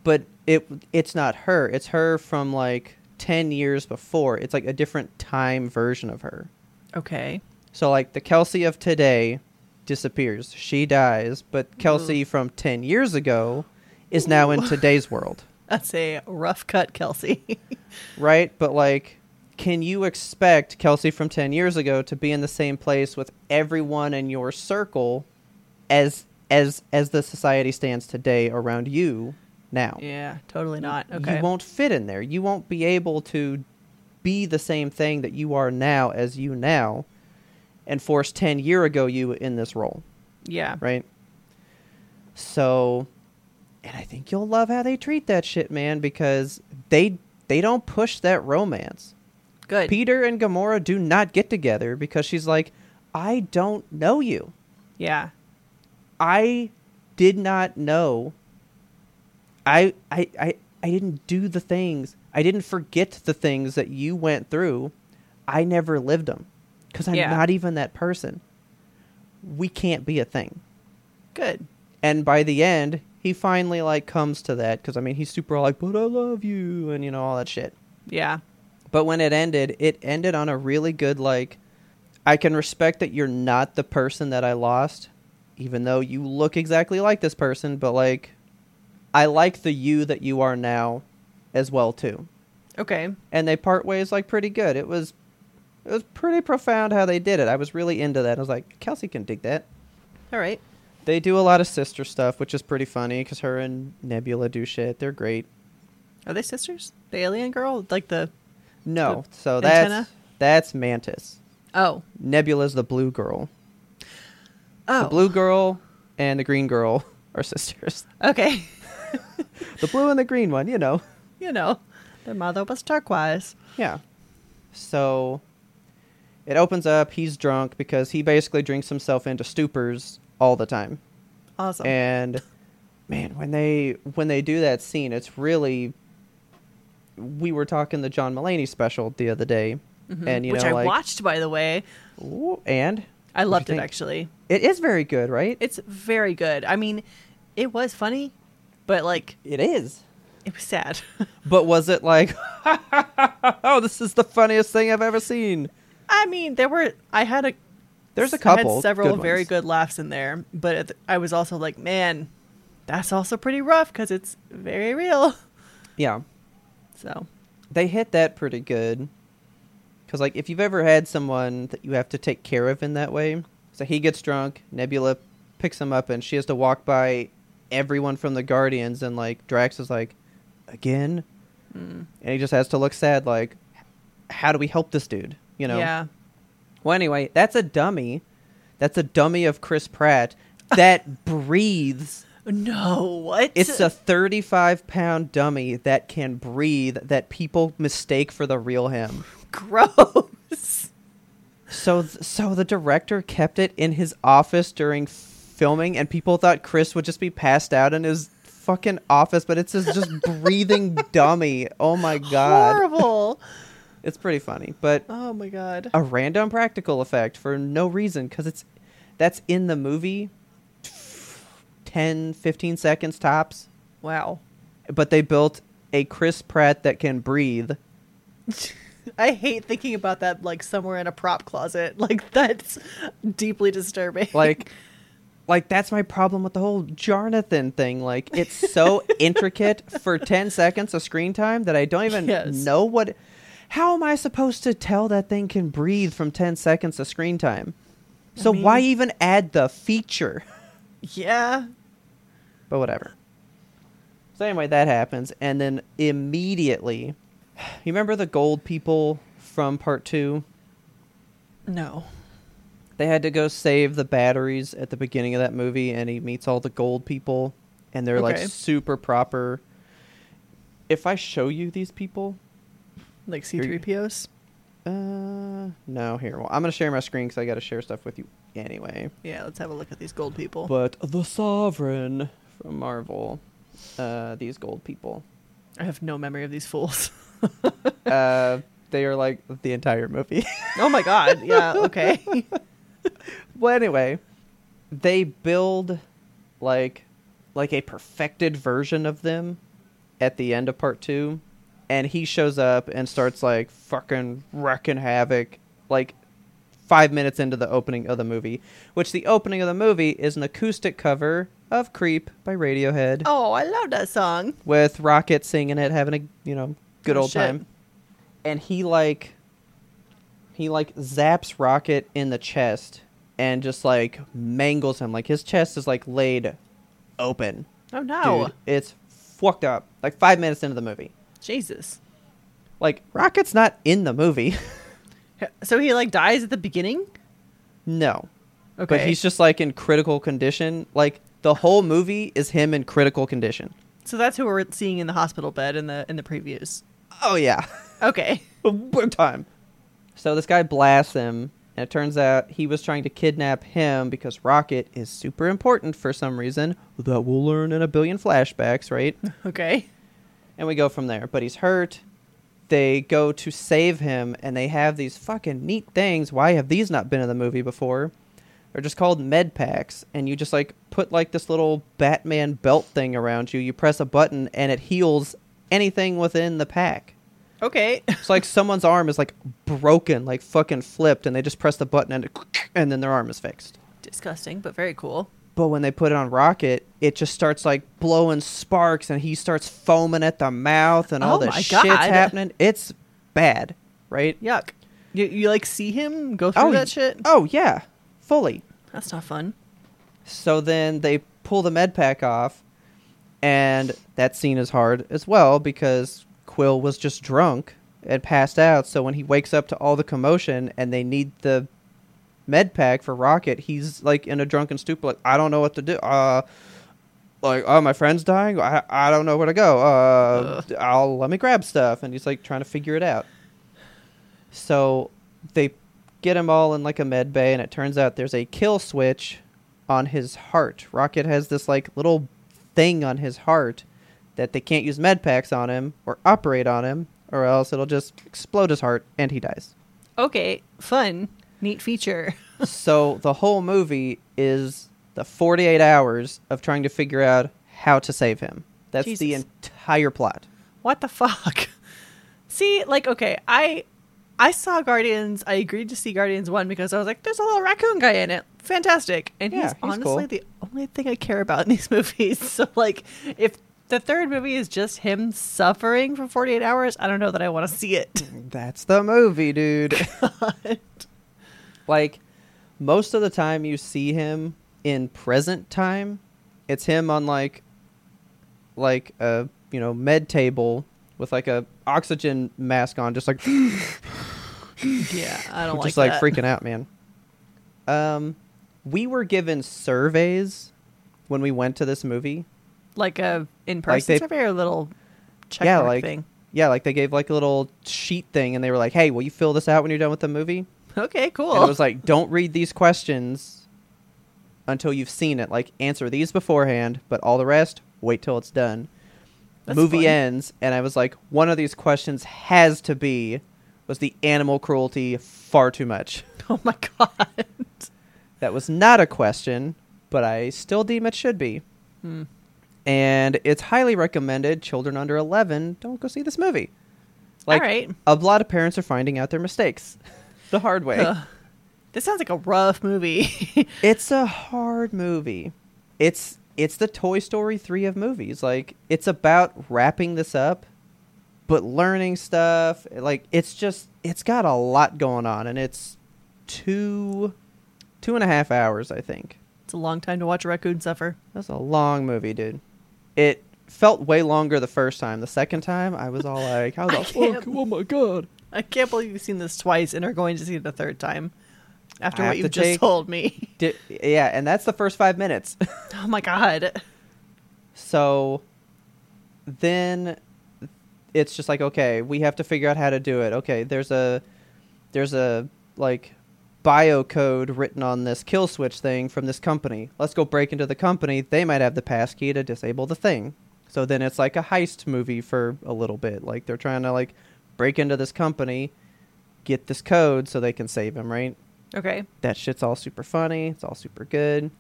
but it it's not her. It's her from like ten years before. It's like a different time version of her. Okay. So like the Kelsey of today disappears. She dies, but Kelsey Ooh. From ten years ago is now Ooh. In today's world. That's a rough cut, Kelsey. Right, but like. Can you expect Kelsey from ten years ago to be in the same place with everyone in your circle as as as the society stands today around you now? Yeah, totally not. Okay. You won't fit in there. You won't be able to be the same thing that you are now as you now and force ten year ago you in this role. Yeah. Right? So, and I think you'll love how they treat that shit, man, because they they don't push that romance. Good. Peter and Gamora do not get together because she's like, I don't know you. Yeah. I did not know. I, I, I, I didn't do the things. I didn't forget the things that you went through. I never lived them because I'm yeah. not even that person. We can't be a thing. Good. And by the end, he finally like comes to that because, I mean, he's super like, but I love you and, you know, all that shit. Yeah. But when it ended, it ended on a really good, like, I can respect that you're not the person that I lost, even though you look exactly like this person. But, like, I like the you that you are now as well, too. Okay. And they part ways, like, pretty good. It was it was pretty profound how they did it. I was really into that. I was like, Kelsey can dig that. All right. They do a lot of sister stuff, which is pretty funny because her and Nebula do shit. They're great. Are they sisters? The alien girl? Like the... No, so that's antenna? That's Mantis. Oh. Nebula's the blue girl. Oh. The blue girl and the green girl are sisters. Okay. The blue and the green one, you know. You know. Their mother was turquoise. Yeah. So it opens up. He's drunk because he basically drinks himself into stupors all the time. Awesome. And, man, when they when they do that scene, it's really... We were talking the John Mulaney special the other day, mm-hmm. and you which know, I like, watched by the way, ooh, and I loved it actually. It is very good, right? It's very good. I mean, it was funny, But like, it is. It was sad. But was it like, oh, this is the funniest thing I've ever seen? I mean, there were. I had a. There's a couple. I had several good very ones. good laughs in there, but I was also like, man, that's also pretty rough because it's very real. Yeah. So. They hit that pretty good. Because, like, if you've ever had someone that you have to take care of in that way, so he gets drunk, Nebula picks him up, and she has to walk by everyone from the Guardians, and, like, Drax is like, again? Mm. And he just has to look sad, like, how do we help this dude? You know? Yeah. Well, anyway, that's a dummy. That's a dummy of Chris Pratt that breathes. No, what? It's a thirty-five pound dummy that can breathe that people mistake for the real him. Gross. So th- so the director kept it in his office during f- filming, and people thought Chris would just be passed out in his fucking office, but it's his just breathing dummy. Oh my god. Horrible. It's pretty funny, but oh my god. A random practical effect for no reason, cuz it's that's in the movie. ten, fifteen seconds tops. Wow. But they built a Chris Pratt that can breathe. I hate thinking about that, like, somewhere in a prop closet. Like, that's deeply disturbing. Like, like that's my problem with the whole Jarnathan thing. Like, it's so intricate for ten seconds of screen time that I don't even yes. know what... How am I supposed to tell that thing can breathe from ten seconds of screen time? So I mean... why even add the feature? Yeah. But whatever. So anyway, that happens. And then immediately, you remember the gold people from part two? No. They had to go save the batteries at the beginning of that movie, and he meets all the gold people, and they're okay. like super proper. If I show you these people. Like C three P Os? Uh, no, here. Well, I'm going to share my screen because I got to share stuff with you. Anyway, yeah, let's have a look at these gold people. But the Sovereign from Marvel, uh, these gold people. I have no memory of these fools. uh, they are like the entire movie. Oh my god! Yeah. Okay. Well, anyway, they build like like a perfected version of them at the end of part two, and he shows up and starts like fucking wrecking havoc, like. Five minutes into the opening of the movie, which the opening of the movie is an acoustic cover of Creep by Radiohead. Oh, I love that song. With Rocket singing it, having a, you know, good oh, old shit. time. And he like, he like zaps Rocket in the chest and just like mangles him. Like his chest is like laid open. Oh no. Dude, it's fucked up. Like five minutes into the movie. Jesus. Like Rocket's not in the movie. So he, like, dies at the beginning? No. Okay. But he's just, like, in critical condition. Like, the whole movie is him in critical condition. So that's who we're seeing in the hospital bed in the in the previews. Oh, yeah. Okay. One time. So this guy blasts him, and it turns out he was trying to kidnap him because Rocket is super important for some reason that we'll learn in a billion flashbacks, right? Okay. And we go from there. But he's hurt. They go to save him, and they have these fucking neat things. Why have these not been in the movie before? They're just called med packs, and you just, like, put, like, this little Batman belt thing around you. You press a button, and it heals anything within the pack. Okay. It's like someone's arm is, like, broken, like, fucking flipped, and they just press the button, and, it, and then their arm is fixed. Disgusting, but very cool. But when they put it on Rocket, it just starts, like, blowing sparks, and he starts foaming at the mouth, and all oh this shit's God. happening. It's bad, right? Yuck. You, you like, see him go through oh, that shit? Oh, yeah. Fully. That's not fun. So then they pull the med pack off, and that scene is hard as well, because Quill was just drunk and passed out, so when he wakes up to all the commotion, and they need the... med pack for Rocket, he's like in a drunken stupor, like, I don't know what to do. Uh like, oh, my friend's dying, i i don't know where to go. uh Ugh. I'll let me grab stuff, and he's like trying to figure it out. So they get him all in like a med bay, and it turns out there's a kill switch on his heart. Rocket has this like little thing on his heart that they can't use med packs on him or operate on him, or else it'll just explode his heart and he dies. Okay, fun. Neat feature. So the whole movie is the forty-eight hours of trying to figure out how to save him. That's Jesus. The entire plot. What the fuck? See, like, okay, I I saw Guardians. I agreed to see Guardians one because I was like, there's a little raccoon guy in it. Fantastic. And yeah, he's, he's honestly cool. The only thing I care about in these movies. So, like, if the third movie is just him suffering for forty-eight hours, I don't know that I want to see it. That's the movie, dude. God. Like, most of the time you see him in present time, it's him on, like, like a, you know, med table with, like, a oxygen mask on, just like... Yeah, I don't like that. Just, like, freaking out, man. Um, we were given surveys when we went to this movie. Like a in-person like they, survey or a little check yeah, like, thing? Yeah, like, they gave, like, a little sheet thing, and they were like, hey, will you fill this out when you're done with the movie? Okay, cool. And it was like, don't read these questions until you've seen it. Like, answer these beforehand, but all the rest, wait till it's done. The movie funny. ends, and I was like, one of these questions has to be, was the animal cruelty far too much? Oh, my God. That was not a question, but I still deem it should be. Hmm. And it's highly recommended. Children under eleven, don't go see this movie. Like, all right. A lot of parents are finding out their mistakes the hard way. Uh, this sounds like a rough movie. It's a hard movie. It's... It's the Toy Story three of movies. Like, it's about wrapping this up, but learning stuff. Like, it's just, it's got a lot going on, and it's two, two and a half hours, I think. It's a long time to watch a raccoon suffer. That's a long movie, dude. It felt way longer the first time. The second time, I was all like, how the fuck? Oh, my God. I can't believe you've seen this twice and are going to see it the third time. After I what you've to just told me. Di- yeah, and that's the first five minutes. Oh, my God. So then it's just like, okay, we have to figure out how to do it. Okay, there's a, there's a like, bio code written on this kill switch thing from this company. Let's go break into the company. They might have the passkey to disable the thing. So then it's like a heist movie for a little bit. Like, they're trying to, like, break into this company, get this code so they can save him, right? Okay. That shit's all super funny. It's all super good.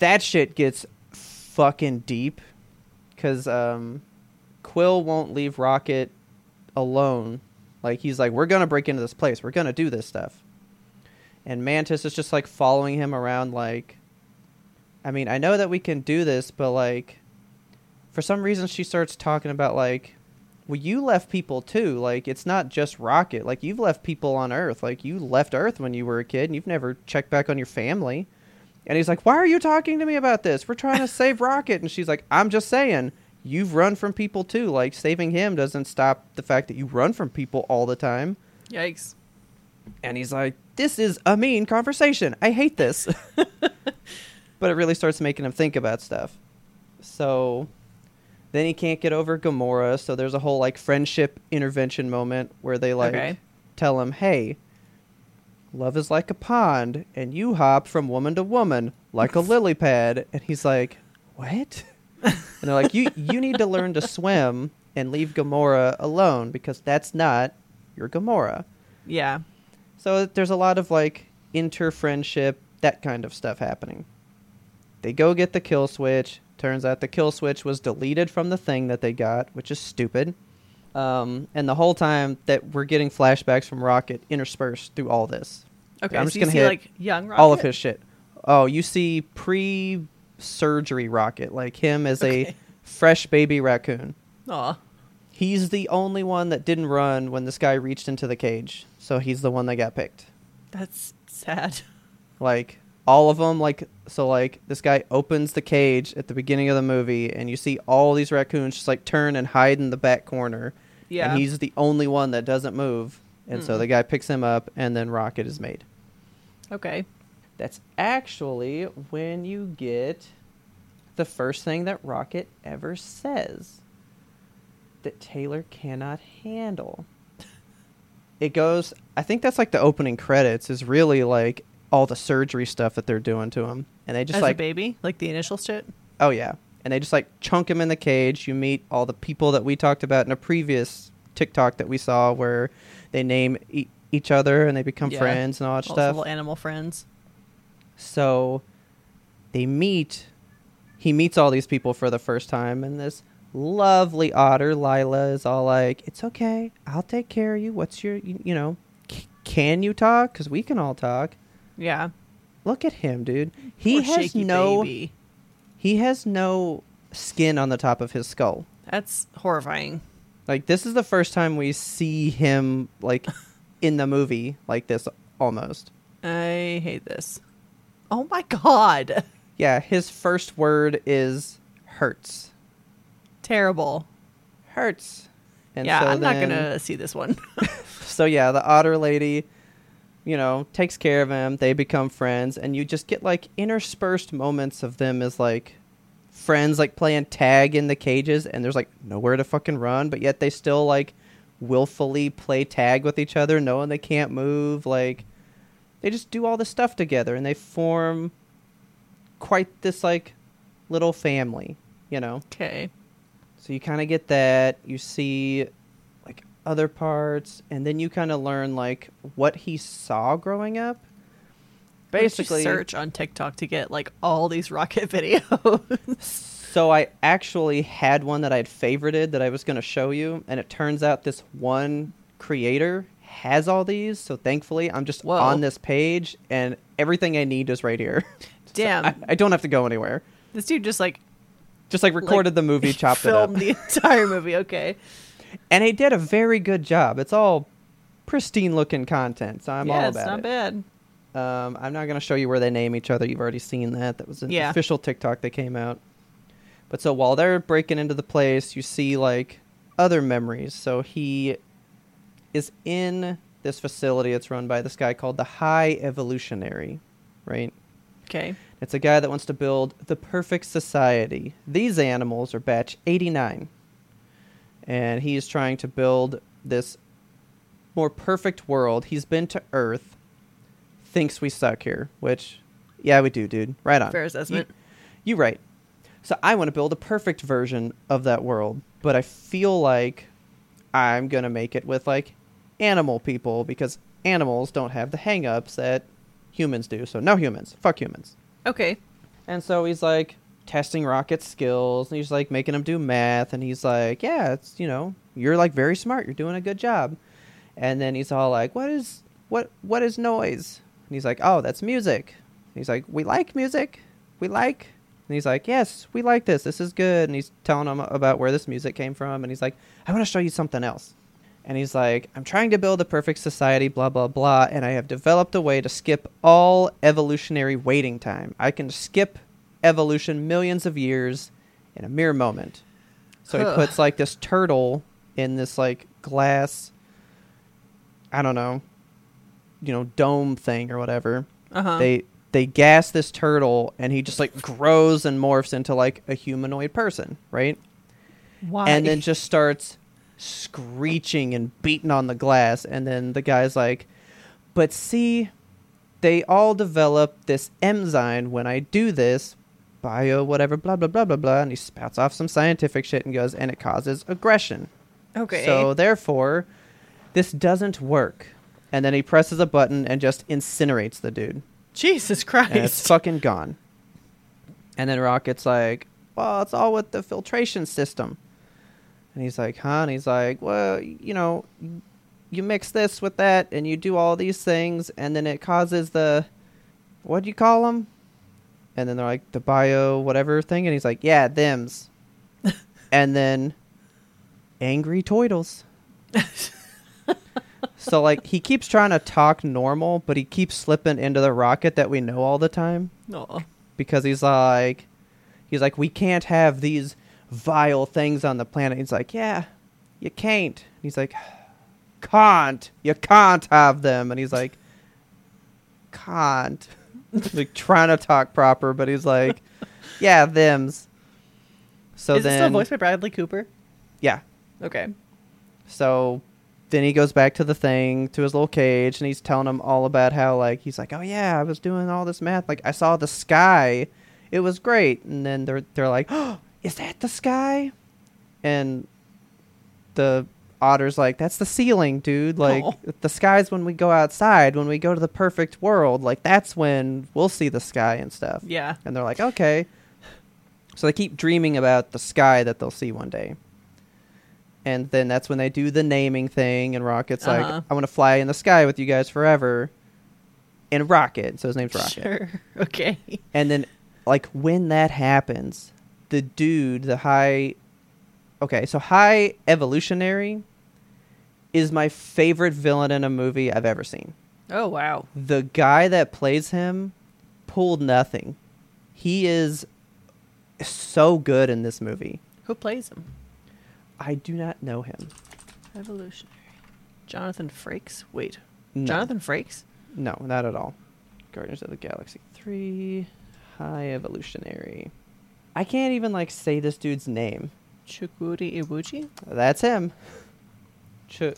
That shit gets fucking deep because um, Quill won't leave Rocket alone. Like, he's like, we're going to break into this place. We're going to do this stuff. And Mantis is just, like, following him around, like, I mean, I know that we can do this, but, like, for some reason she starts talking about, like, well, you left people, too. Like, it's not just Rocket. Like, you've left people on Earth. Like, you left Earth when you were a kid, and you've never checked back on your family. And he's like, why are you talking to me about this? We're trying to save Rocket. And she's like, I'm just saying, you've run from people, too. Like, saving him doesn't stop the fact that you run from people all the time. Yikes. And he's like, this is a mean conversation. I hate this. But it really starts making him think about stuff. So... Then he can't get over Gamora, so there's a whole, like, friendship intervention moment where they, like, okay. tell him, hey, love is like a pond, and you hop from woman to woman like a lily pad. And he's like, what? And they're like, you you need to learn to swim and leave Gamora alone, because that's not your Gamora. Yeah. So there's a lot of, like, inter-friendship, that kind of stuff happening. They go get the kill switch. Turns out the kill switch was deleted from the thing that they got, which is stupid. Um, and the whole time that we're getting flashbacks from Rocket interspersed through all this. Okay, I'm so just you gonna see, hit like, young Rocket? All of his shit. Oh, you see pre-surgery Rocket, like him as okay. a fresh baby raccoon. Aw. He's the only one that didn't run when this guy reached into the cage, so he's the one that got picked. That's sad. Like... All of them, like, so, like, this guy opens the cage at the beginning of the movie, and you see all these raccoons just, like, turn and hide in the back corner. Yeah. And he's the only one that doesn't move. And mm. so the guy picks him up, and then Rocket is made. Okay. That's actually when you get the first thing that Rocket ever says that Taylor cannot handle. It goes, I think that's, like, the opening credits is really, like, all the surgery stuff that they're doing to him, and they just as like a baby, like the initial shit. Oh yeah, and they just like chunk him in the cage. You meet all the people that we talked about in a previous TikTok that we saw, where they name e- each other and they become yeah. friends and all that all stuff. Little animal friends. So they meet he meets all these people for the first time, and this lovely otter, Lila, is all like, it's okay, I'll take care of you. What's your, you, you know, c- can you talk? Because we can all talk. Yeah. Look at him, dude. He Poor has no, baby. He has no skin on the top of his skull. That's horrifying. Like, this is the first time we see him, like, in the movie like this, almost. I hate this. Oh, my God. Yeah, his first word is hurts. Terrible. Hurts. And yeah, so I'm then, not going to see this one. So, yeah, the otter lady, you know, takes care of him. They become friends. And you just get, like, interspersed moments of them as, like, friends, like, playing tag in the cages. And there's, like, nowhere to fucking run. But yet they still, like, willfully play tag with each other, knowing they can't move. Like, they just do all this stuff together. And they form quite this, like, little family, you know? Okay. So you kind of get that. You see, like, other parts. And then you kind of learn, like, what he saw growing up. Basically, search on TikTok to get, like, all these rocket videos. So I actually had one that I had favorited that I was going to show you. And it turns out this one creator has all these. So thankfully, I'm just Whoa. on this page. And everything I need is right here. Damn. So I, I don't have to go anywhere. This dude just, like... Just, like, recorded like, the movie, chopped it up. Filmed the entire movie, okay. And he did a very good job. It's all pristine-looking content, so I'm yeah, all about it. Yeah, it's not it. bad. Um, I'm not going to show you where they name each other. You've already seen that. That was an yeah. official TikTok that came out. But so while they're breaking into the place, you see, like, other memories. So he is in this facility. It's run by this guy called the High Evolutionary, right? Okay. It's a guy that wants to build the perfect society. These animals are batch eighty-nine. And he is trying to build this more perfect world. He's been to Earth, thinks we suck here, which, yeah, we do, dude. Right on. Fair assessment. You, you're right. So I want to build a perfect version of that world, but I feel like I'm going to make it with, like, animal people because animals don't have the hang-ups that humans do. So no humans. Fuck humans. Okay. And so he's, like, testing rocket skills, and he's, like, making him do math, and he's like, yeah, it's, you know, you're, like, very smart. You're doing a good job. And then he's all like, what is, what, what is noise? And he's like, oh, that's music. And he's like, we like music. We like. And he's like, yes, we like this. This is good. And he's telling him about where this music came from, and he's like, I want to show you something else. And he's like, I'm trying to build a perfect society, blah, blah, blah. And I have developed a way to skip all evolutionary waiting time. I can skip evolution millions of years in a mere moment. So Ugh. he puts, like, this turtle in this, like, glass, I don't know, you know, dome thing or whatever. Uh-huh. They they gas this turtle, and he just, like, grows and morphs into, like, a humanoid person, right? Why? And then just starts screeching and beating on the glass, and then the guy's like, but see, they all develop this enzyme when I do this, bio whatever, blah blah blah blah blah, and he spouts off some scientific shit and goes, and it causes aggression. Okay, so therefore this doesn't work. And then he presses a button and just incinerates the dude. Jesus Christ. And it's fucking gone. And then Rocket's like, well, it's all with the filtration system. And he's like, huh? And he's like, well, you know, you mix this with that, and you do all these things, and then it causes the, what do you call them? And then they're like, the bio whatever thing. And he's like, yeah, thems. And then angry toidles. So, like, he keeps trying to talk normal, but he keeps slipping into the Rocket that we know all the time. Aww. Because he's like, he's like, we can't have these vile things on the planet. He's like, yeah, you can't. And he's like, can't. You can't have them. And he's like, can't. Like, trying to talk proper, but he's like, yeah, thems. So Is then, it still voiced by Bradley Cooper? Yeah. Okay. So then he goes back to the thing, to his little cage, and he's telling him all about how, like, he's like, oh, yeah, I was doing all this math. Like, I saw the sky. It was great. And then they're they're like, oh, is that the sky? And the otter's like, that's the ceiling, dude. Like, oh. the sky's when we go outside, when we go to the perfect world. Like, that's when we'll see the sky and stuff. Yeah. And they're like, okay. So they keep dreaming about the sky that they'll see one day. And then that's when they do the naming thing, and Rocket's uh-huh. like, I want to fly in the sky with you guys forever. And Rocket, so his name's Rocket. Sure, okay. And then, like, when that happens, the dude, the high... Okay, so High Evolutionary is my favorite villain in a movie I've ever seen. Oh, wow. The guy that plays him pulled nothing. He is so good in this movie. Who plays him? I do not know him. Evolutionary. Jonathan Frakes? Wait. No. Jonathan Frakes? No, not at all. Guardians of the Galaxy three, High Evolutionary. I can't even, like, say this dude's name. Chukwudi Iwuji? That's him. Ch-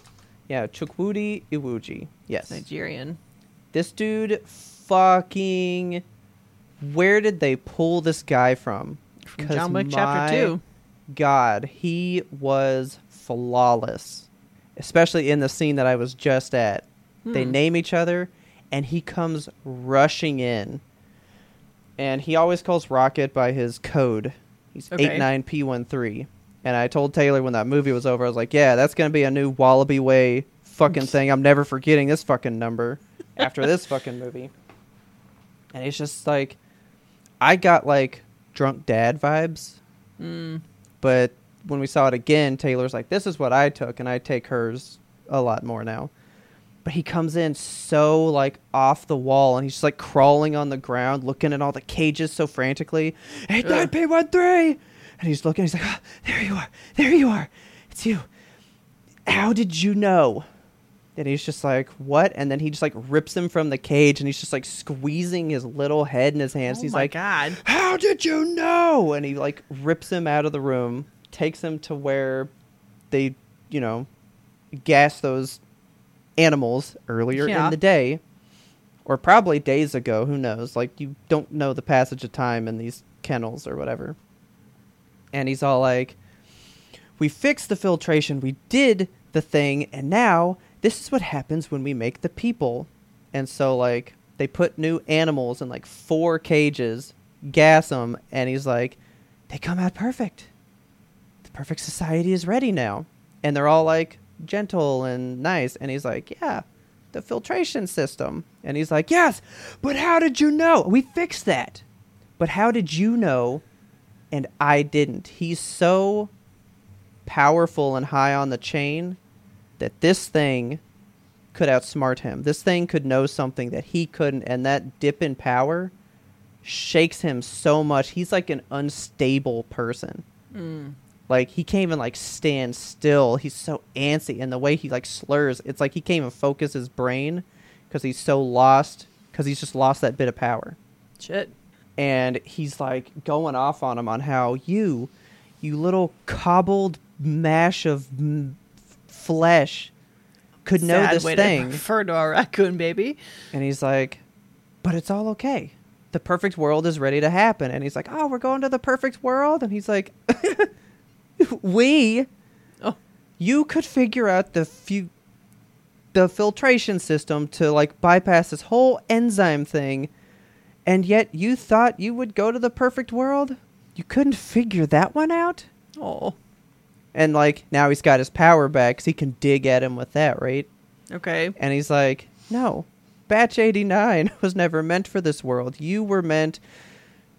yeah, Chukwudi Iwuji. Yes. Nigerian. This dude fucking... Where did they pull this guy from? From John Wick Chapter two. God, he was flawless. Especially in the scene that I was just at. Hmm. They name each other, and he comes rushing in. And he always calls Rocket by his code. He's okay. eight nine P one three. And I told Taylor when that movie was over, I was like, yeah, that's going to be a new Wallaby Way fucking thing. I'm never forgetting this fucking number after this fucking movie. And it's just like, I got like drunk dad vibes. Mm. But when we saw it again, Taylor's like, this is what I took. And I take hers a lot more now. But he comes in so like off the wall, and he's just like crawling on the ground, looking at all the cages so frantically. Hey, nine P one three. And he's looking, he's like, oh, there you are. There you are. It's you. How did you know? And he's just like, what? And then he just like rips him from the cage, and he's just like squeezing his little head in his hands. Oh, he's my like, God. How did you know? And he like rips him out of the room, takes him to where they, you know, gas those animals earlier yeah. in the day, or probably days ago. Who knows? Like, you don't know the passage of time in these kennels or whatever. And he's all like, we fixed the filtration. We did the thing. And now this is what happens when we make the people. And so like they put new animals in like four cages, gas them. And he's like, they come out perfect. The perfect society is ready now. And they're all like gentle and nice. And he's like, yeah, the filtration system. And he's like, yes, but how did you know? We fixed that. But how did you know? And I didn't. He's so powerful and high on the chain that this thing could outsmart him. This thing could know something that he couldn't, and that dip in power shakes him so much. He's like an unstable person. Mm. Like, he can't even, like, stand still. He's so antsy, and the way he, like, slurs, it's like he can't even focus his brain because he's so lost, because he's just lost that bit of power. Shit. And he's, like, going off on him on how you, you little cobbled mash of... M- flesh could know this thing. To refer to our raccoon baby. And he's like, but it's all okay. The perfect world is ready to happen. And he's like, oh, we're going to the perfect world. And he's like, we, oh. you could figure out the few, the filtration system to like bypass this whole enzyme thing. And yet you thought you would go to the perfect world. You couldn't figure that one out. Oh, and, like, now he's got his power back because he can dig at him with that, right? Okay. And he's like, no, Batch eighty-nine was never meant for this world. You were meant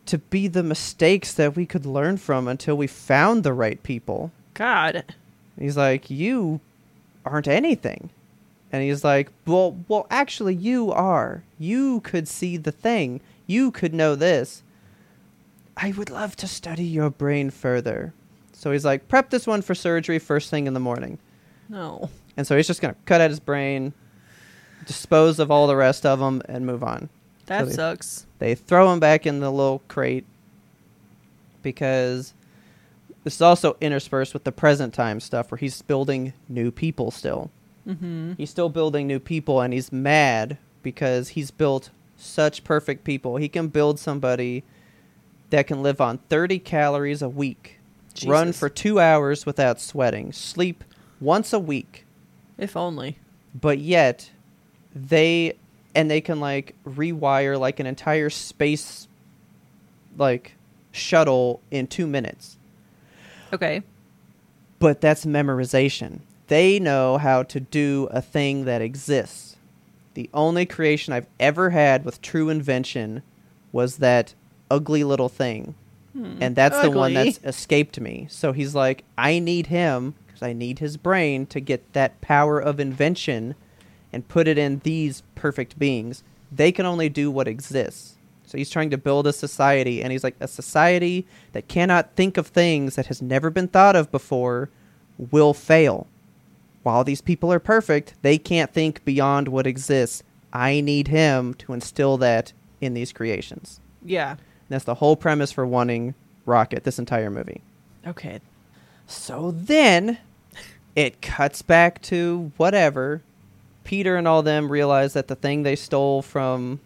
to be the mistakes that we could learn from until we found the right people. God. And he's like, you aren't anything. And he's like, well, well, actually, you are. You could see the thing. You could know this. I would love to study your brain further. So he's like, prep this one for surgery first thing in the morning. No. And so he's just going to cut out his brain, dispose of all the rest of them, and move on. That so they, sucks. They throw him back in the little crate because this is also interspersed with the present time stuff where he's building new people still. Mm-hmm. He's still building new people, and he's mad because he's built such perfect people. He can build somebody that can live on thirty calories a week. Jesus. Run for two hours without sweating. Sleep once a week. If only. But yet, they... And they can, like, rewire, like, an entire space, like, shuttle in two minutes. Okay. But that's memorization. They know how to do a thing that exists. The only creation I've ever had with true invention was that ugly little thing. Hmm. And that's ugly. The one that's escaped me. So he's like, I need him because I need his brain to get that power of invention and put it in these perfect beings. They can only do what exists. So he's trying to build a society, and he's like, a society that cannot think of things that has never been thought of before will fail. While these people are perfect, they can't think beyond what exists. I need him to instill that in these creations. Yeah. And that's the whole premise for wanting Rocket this entire movie. Okay. So then it cuts back to whatever. Peter and all them realize that the thing they stole from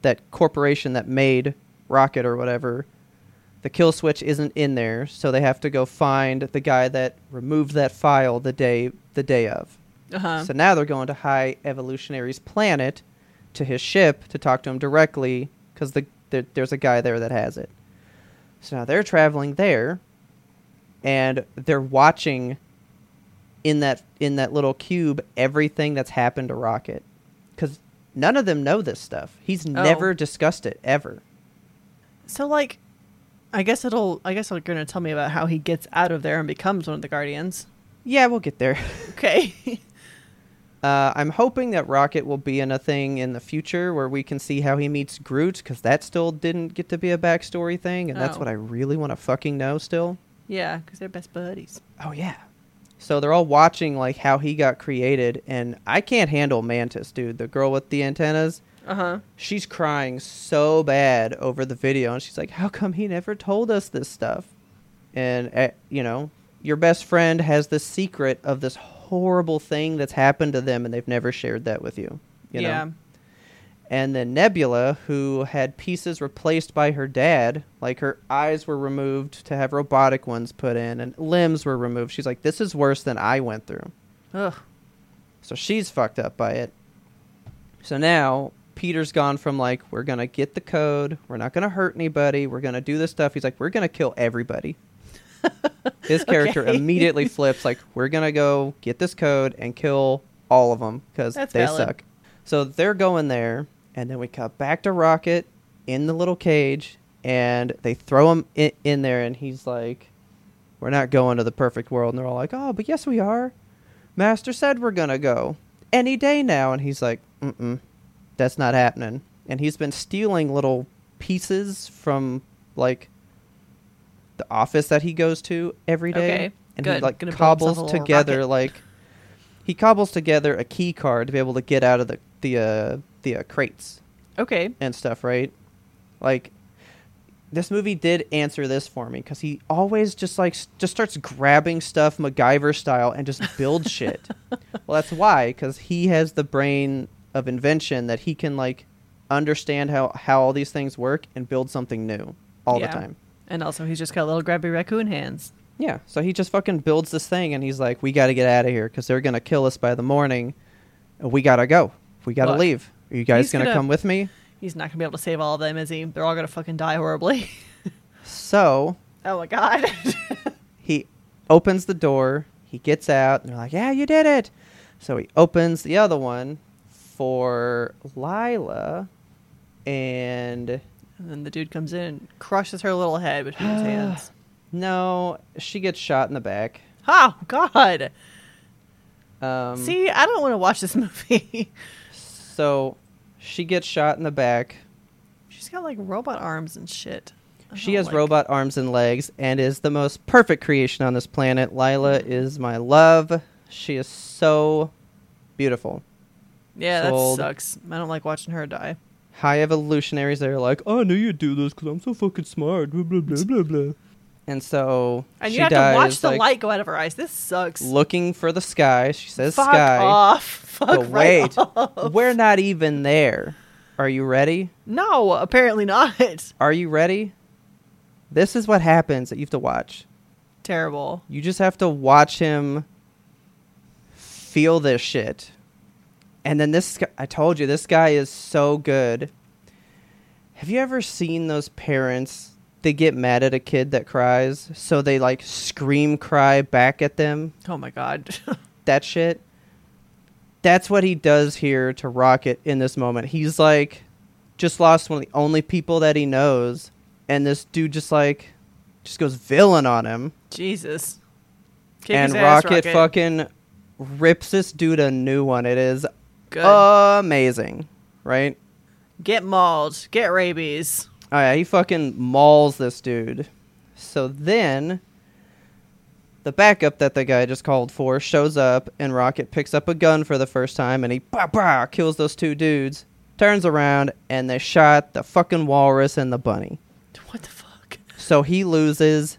that corporation that made Rocket or whatever, the kill switch isn't in there, so they have to go find the guy that removed that file the day the day of. Uh-huh. So now they're going to High Evolutionary's planet to his ship to talk to him directly because the, the, there's a guy there that has it. So now they're traveling there, and they're watching in that in that little cube everything that's happened to Rocket, because none of them know this stuff. He's oh. never discussed it ever. So like, I guess it'll. I guess you're going to tell me about how he gets out of there and becomes one of the Guardians. Yeah, we'll get there. Okay. uh, I'm hoping that Rocket will be in a thing in the future where we can see how he meets Groot, because that still didn't get to be a backstory thing, and oh. that's what I really want to fucking know still. Yeah, because they're best buddies. Oh yeah. So they're all watching like how he got created, and I can't handle Mantis, dude. The girl with the antennas. Uh-huh. She's crying so bad over the video, and she's like, how come he never told us this stuff? And, uh, you know, your best friend has the secret of this horrible thing that's happened to them, and they've never shared that with you. you yeah. know? And then Nebula, who had pieces replaced by her dad, like her eyes were removed to have robotic ones put in, and limbs were removed. She's like, this is worse than I went through. Ugh. So she's fucked up by it. So now Peter's gone from like, we're going to get the code, we're not going to hurt anybody, we're going to do this stuff. He's like, we're going to kill everybody. His character okay. immediately flips like, we're going to go get this code and kill all of them because they valid. Suck. So they're going there, and then we cut back to Rocket in the little cage, and they throw him in, in there, and he's like, we're not going to the perfect world. And they're all like, oh, but yes we are. Master said we're going to go any day now. And he's like, mm-mm. That's not happening. And he's been stealing little pieces from, like, the office that he goes to every day. Okay, and good. He, like, Gonna cobbles together, like, he cobbles together a key card to be able to get out of the, the, uh, the uh, crates. Okay. And stuff, right? Like, this movie did answer this for me, because he always just, like, just starts grabbing stuff MacGyver style and just builds shit. Well, that's why, because he has the brain of invention that he can like understand how how all these things work and build something new all yeah. the time. And also he's just got little grabby raccoon hands. Yeah, so he just fucking builds this thing, and he's like, we got to get out of here because they're gonna kill us by the morning. We gotta go. We gotta Look, leave. Are you guys gonna, gonna come with me? He's not gonna be able to save all of them, is he? They're all gonna fucking die horribly. So oh my god. He opens the door, he gets out, and they're like, yeah, you did it. So he opens the other one for Lila, and and then the dude comes in and crushes her little head between his hands. No, she gets shot in the back. Oh god. Um see, I don't want to watch this movie. So she gets shot in the back. She's got like robot arms and shit. I she has like robot arms and legs and is the most perfect creation on this planet. Lila is my love. She is so beautiful. Yeah, sold. That sucks. I don't like watching her die. High Evolutionaries, they're like, oh, I knew you'd do this because I'm so fucking smart. Blah, blah, blah, blah, blah. And so and she dies. And you have to watch the like, light go out of her eyes. This sucks. Looking for the sky. She says Fuck sky. Fuck off. Fuck but right wait, off. We're not even there. Are you ready? No, apparently not. Are you ready? This is what happens that you have to watch. Terrible. You just have to watch him feel this shit. And then this, I told you, this guy is so good. Have you ever seen those parents they get mad at a kid that cries, so they like scream cry back at them. Oh my god. That shit. That's what he does here to Rocket in this moment. He's like just lost one of the only people that he knows, and this dude just like just goes villain on him. Jesus. Kick and Rocket, Rocket fucking rips this dude a new one. It is good. Amazing, right? Get mauled, get rabies. Oh yeah, he fucking mauls this dude. So then the backup that the guy just called for shows up, and Rocket picks up a gun for the first time, and he bah, bah, kills those two dudes, turns around, and they shot the fucking walrus and the bunny. What the fuck? So he loses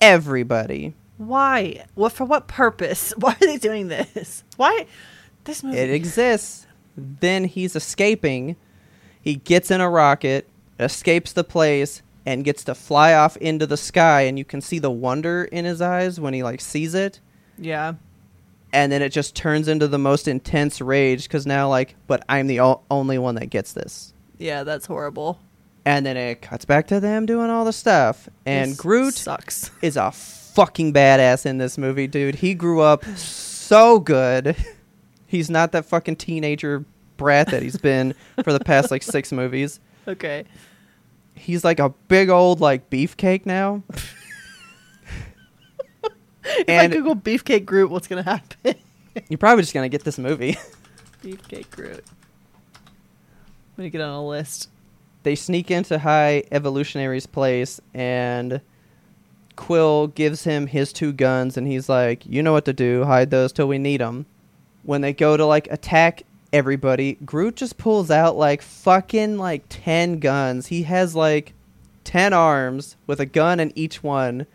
everybody. Why? Well, for what purpose? Why are they doing this? Why? This movie. It exists. Then he's escaping. He gets in a rocket, escapes the place, and gets to fly off into the sky, and you can see the wonder in his eyes when he like sees it. Yeah. And then it just turns into the most intense rage, because now like, but I'm the o- only one that gets this. Yeah, that's horrible. And then it cuts back to them doing all the stuff. And this Groot sucks. Is a fucking badass in this movie, dude. He grew up so good. He's not that fucking teenager brat that he's been for the past like six movies. Okay. He's like a big old like beefcake now. If and I Google beefcake Groot, what's gonna happen? You're probably just gonna get this movie. Beefcake Groot. I'm gonna get on a list. They sneak into High Evolutionary's place, and Quill gives him his two guns, and he's like, "You know what to do. Hide those till we need them." When they go to like attack everybody, Groot just pulls out like fucking like ten guns. He has like ten arms with a gun in each one,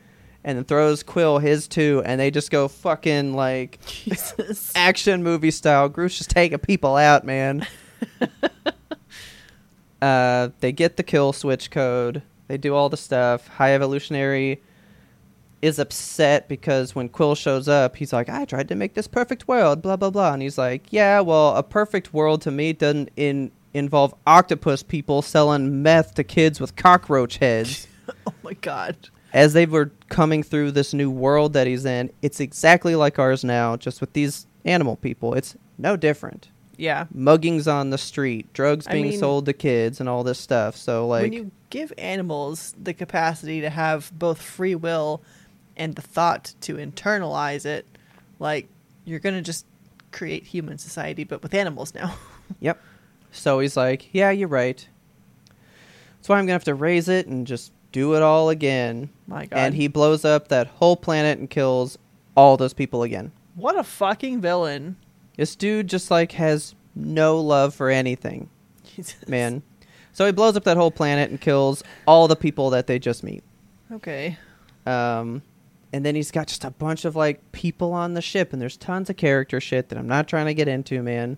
and then throws Quill his two, and they just go fucking like Jesus. Action movie style. Groot's just taking people out, man. uh, they get the kill switch code. They do all the stuff. High Evolutionary is upset because when Quill shows up, he's like, I tried to make this perfect world, blah, blah, blah. And he's like, yeah, well, a perfect world to me doesn't in- involve octopus people selling meth to kids with cockroach heads. Oh, my God. As they were coming through this new world that he's in, it's exactly like ours now, just with these animal people. It's no different. Yeah. Muggings on the street, drugs I being mean, sold to kids, and all this stuff. So, like, when you give animals the capacity to have both free will and the thought to internalize it, like, you're going to just create human society, but with animals now. Yep. So he's like, yeah, you're right. That's why I'm going to have to raise it and just do it all again. My God. And he blows up that whole planet and kills all those people again. What a fucking villain. This dude just, like, has no love for anything. Jesus. Man. So he blows up that whole planet and kills all the people that they just meet. Okay. Um... And then he's got just a bunch of, like, people on the ship, and there's tons of character shit that I'm not trying to get into, man.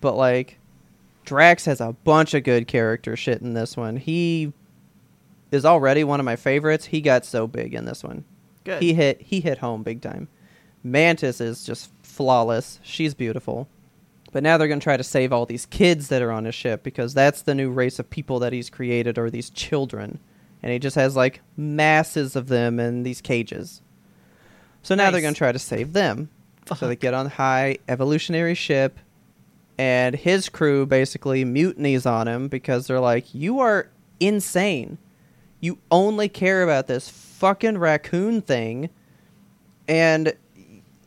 But, like, Drax has a bunch of good character shit in this one. He is already one of my favorites. He got so big in this one. Good. He hit, he hit home big time. Mantis is just flawless. She's beautiful. But now they're going to try to save all these kids that are on his ship, because that's the new race of people that he's created, or these children. And he just has, like, masses of them in these cages. So now nice. They're going to try to save them. Fuck. So they get on the High Evolutionary ship, and his crew basically mutinies on him because they're like, you are insane. You only care about this fucking raccoon thing. And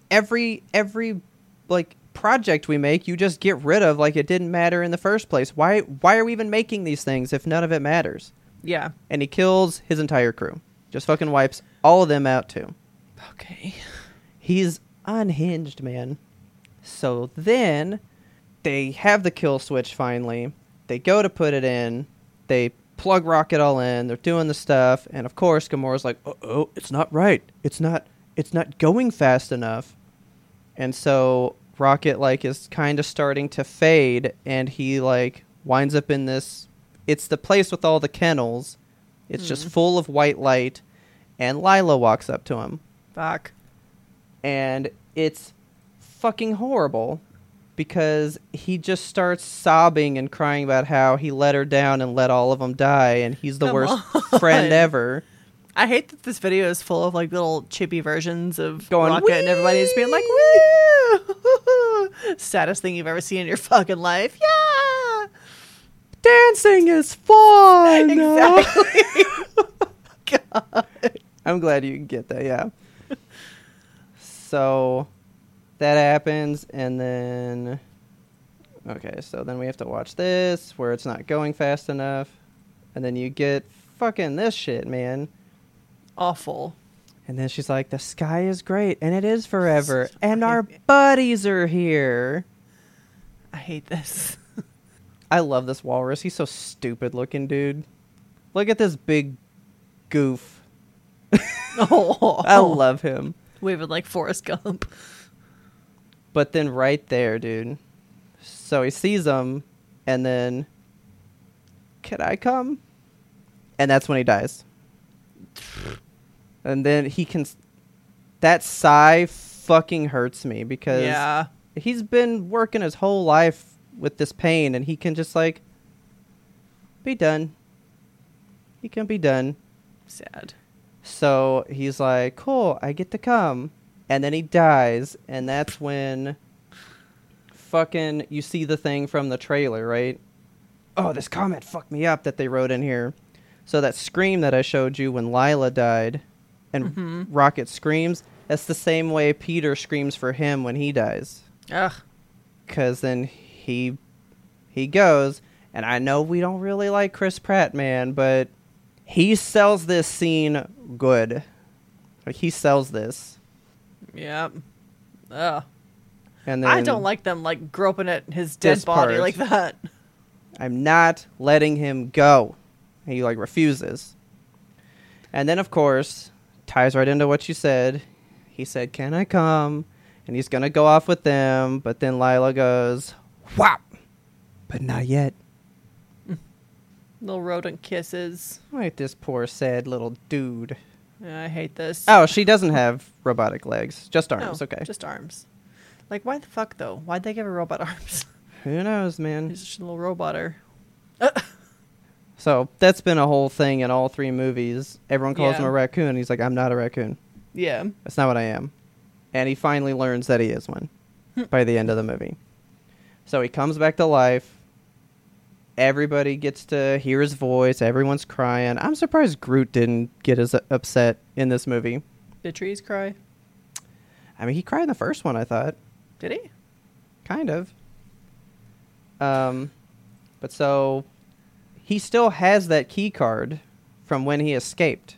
every, every like, project we make, you just get rid of like it didn't matter in the first place. Why, why are we even making these things if none of it matters? Yeah. And he kills his entire crew. Just fucking wipes all of them out, too. Okay. He's unhinged, man. So then they have the kill switch finally. They go to put it in. They plug Rocket all in. They're doing the stuff. And, of course, Gamora's like, uh-oh, it's not right. It's not It's not going fast enough. And so Rocket, like, is kind of starting to fade. And he, like, winds up in this... It's the place with all the kennels. It's mm. just full of white light. And Lila walks up to him. Fuck. And it's fucking horrible. because he just starts sobbing and crying about how he let her down and let all of them die, and he's the Come worst on. friend ever. I hate that this video is full of like little chippy versions of going Rocket, wee! And everybody's being like, woo! Saddest thing you've ever seen in your fucking life. Yeah! Dancing is fun! Exactly! God. I'm glad you can get that, yeah. So that happens, and then... Okay, so then we have to watch this, where it's not going fast enough, and then you get... fucking this shit, man. Awful. And then she's like, the sky is great and it is forever and our buddies are here. I hate this. I love this walrus. He's so stupid looking, dude. Look at this big goof. Oh, I love him. Waving like Forrest Gump. But then right there, dude. So he sees him and then, can I come? And that's when he dies. And then he can... That sigh fucking hurts me because yeah. he's been working his whole life with this pain and he can just like be done. He can be done. Sad. So he's like, cool, I get to come. And then he dies. And that's when fucking... You see the thing from the trailer, right? Oh, this comment fucked me up that they wrote in here. So that scream that I showed you when Lila died and mm-hmm. Rocket screams, that's the same way Peter screams for him when he dies. Ugh. Because then he he goes, and I know we don't really like Chris Pratt, man, but he sells this scene good. Like, he sells this. Yeah. Ugh. And then I don't like them, like, groping at his dead body part, like that. I'm not letting him go. He, like, refuses. And then, of course, ties right into what you said. He said, can I come? And he's going to go off with them. But then Lila goes, whop. But not yet. Little rodent kisses. Like this poor, sad little dude. Yeah, I hate this. Oh, she doesn't have robotic legs. Just arms. No, okay. Just arms. Like, why the fuck, though? Why'd they give her robot arms? Who knows, man? He's just a little roboter. So that's been a whole thing in all three movies. Everyone calls yeah. him a raccoon. And he's like, I'm not a raccoon. Yeah. That's not what I am. And he finally learns that he is one by the end of the movie. So he comes back to life. Everybody gets to hear his voice. Everyone's crying. I'm surprised Groot didn't get as upset in this movie. Did trees cry? I mean, he cried in the first one, I thought. Did he? Kind of. Um, But so... He still has that key card from when he escaped.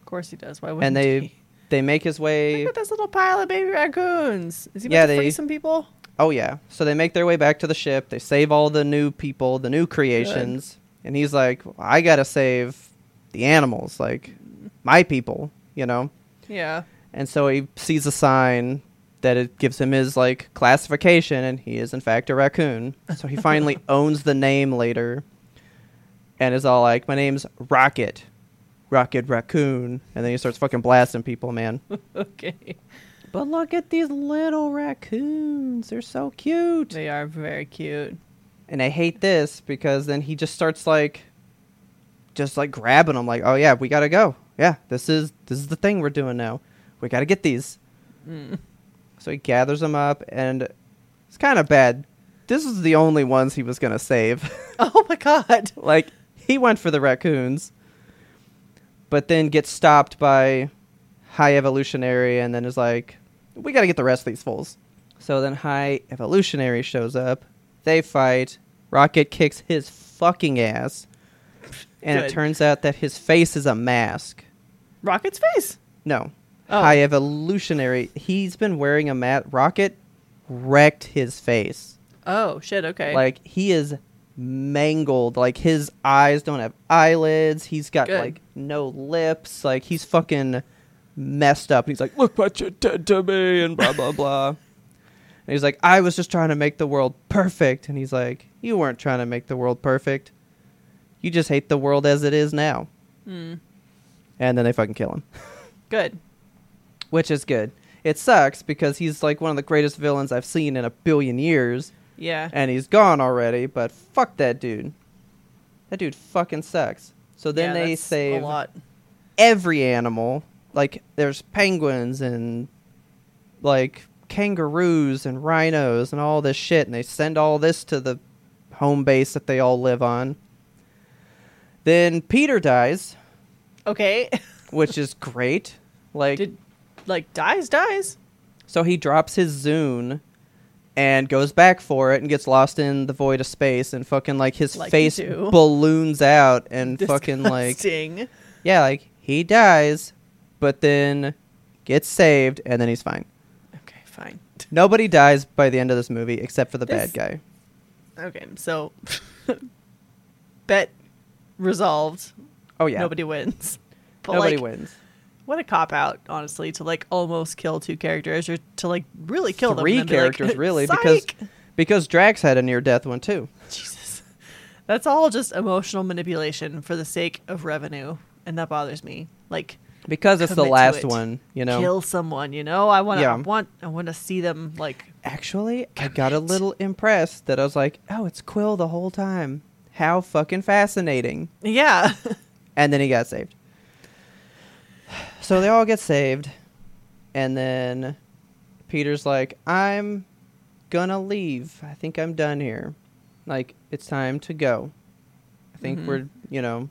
Of course he does. Why wouldn't and they, he? They make his way... Look at this little pile of baby raccoons. Is he yeah, about to they, free some people? Oh, yeah. So they make their way back to the ship. They save all the new people, the new creations. Good. And he's like, well, I got to save the animals, like my people, you know? Yeah. And so he sees a sign that it gives him his like classification, and he is, in fact, a raccoon. So he finally owns the name later. And is all like, my name's Rocket. Rocket Raccoon. And then he starts fucking blasting people, man. Okay. But look at these little raccoons. They're so cute. They are very cute. And I hate this because then he just starts like, just like grabbing them. Like, oh yeah, we gotta go. Yeah, this is this is the thing we're doing now. We gotta get these. Mm. So he gathers them up and it's kind of bad. This is the only ones he was gonna save. Oh my God. Like... He went for the raccoons, but then gets stopped by High Evolutionary and then is like, we got to get the rest of these fools. So then High Evolutionary shows up. They fight. Rocket kicks his fucking ass. And Good. It turns out that his face is a mask. Rocket's face? No. Oh. High Evolutionary. He's been wearing a mask. Rocket wrecked his face. Oh, shit. Okay. Like, he is... mangled. Like, his eyes don't have eyelids. He's got Good. Like no lips. Like, he's fucking messed up. He's like, look what you did to me and blah blah blah. And he's like, I was just trying to make the world perfect. And he's like, you weren't trying to make the world perfect. You just hate the world as it is now. Mm. And then they fucking kill him. Good. Which is good. it sucks because he's like one of the greatest villains I've seen in a billion years. Yeah. And he's gone already, but fuck that dude. That dude fucking sucks. So then yeah, they save a lot. Every animal. Like, there's penguins and, like, kangaroos and rhinos and all this shit, and they send all this to the home base that they all live on. Then Peter dies. Okay. Which is great. Like, Did, like dies, dies. So he drops his Zune and goes back for it and gets lost in the void of space and fucking, like, his like face balloons out and Disgusting. fucking, like... Yeah, like, he dies, but then gets saved, and then he's fine. Okay, fine. Nobody dies by the end of this movie except for the this... bad guy. Okay, so... Bet... resolved. Oh yeah. Nobody wins. But, Nobody like, wins. What a cop out, honestly, to like almost kill two characters or to like really kill three them, characters, like, really, psych! because because Drax had a near death one too. Jesus, that's all just emotional manipulation for the sake of revenue, and that bothers me. Like because it's the last it. one, you know. Kill someone, you know. I want to yeah. want I want to see them like. Actually, commit. I got a little impressed that I was like, oh, it's Quill the whole time. How fucking fascinating. Yeah. And then he got saved. So they all get saved. And then Peter's like, I'm gonna leave. I think I'm done here. Like, it's time to go. I think mm-hmm. we're, you know,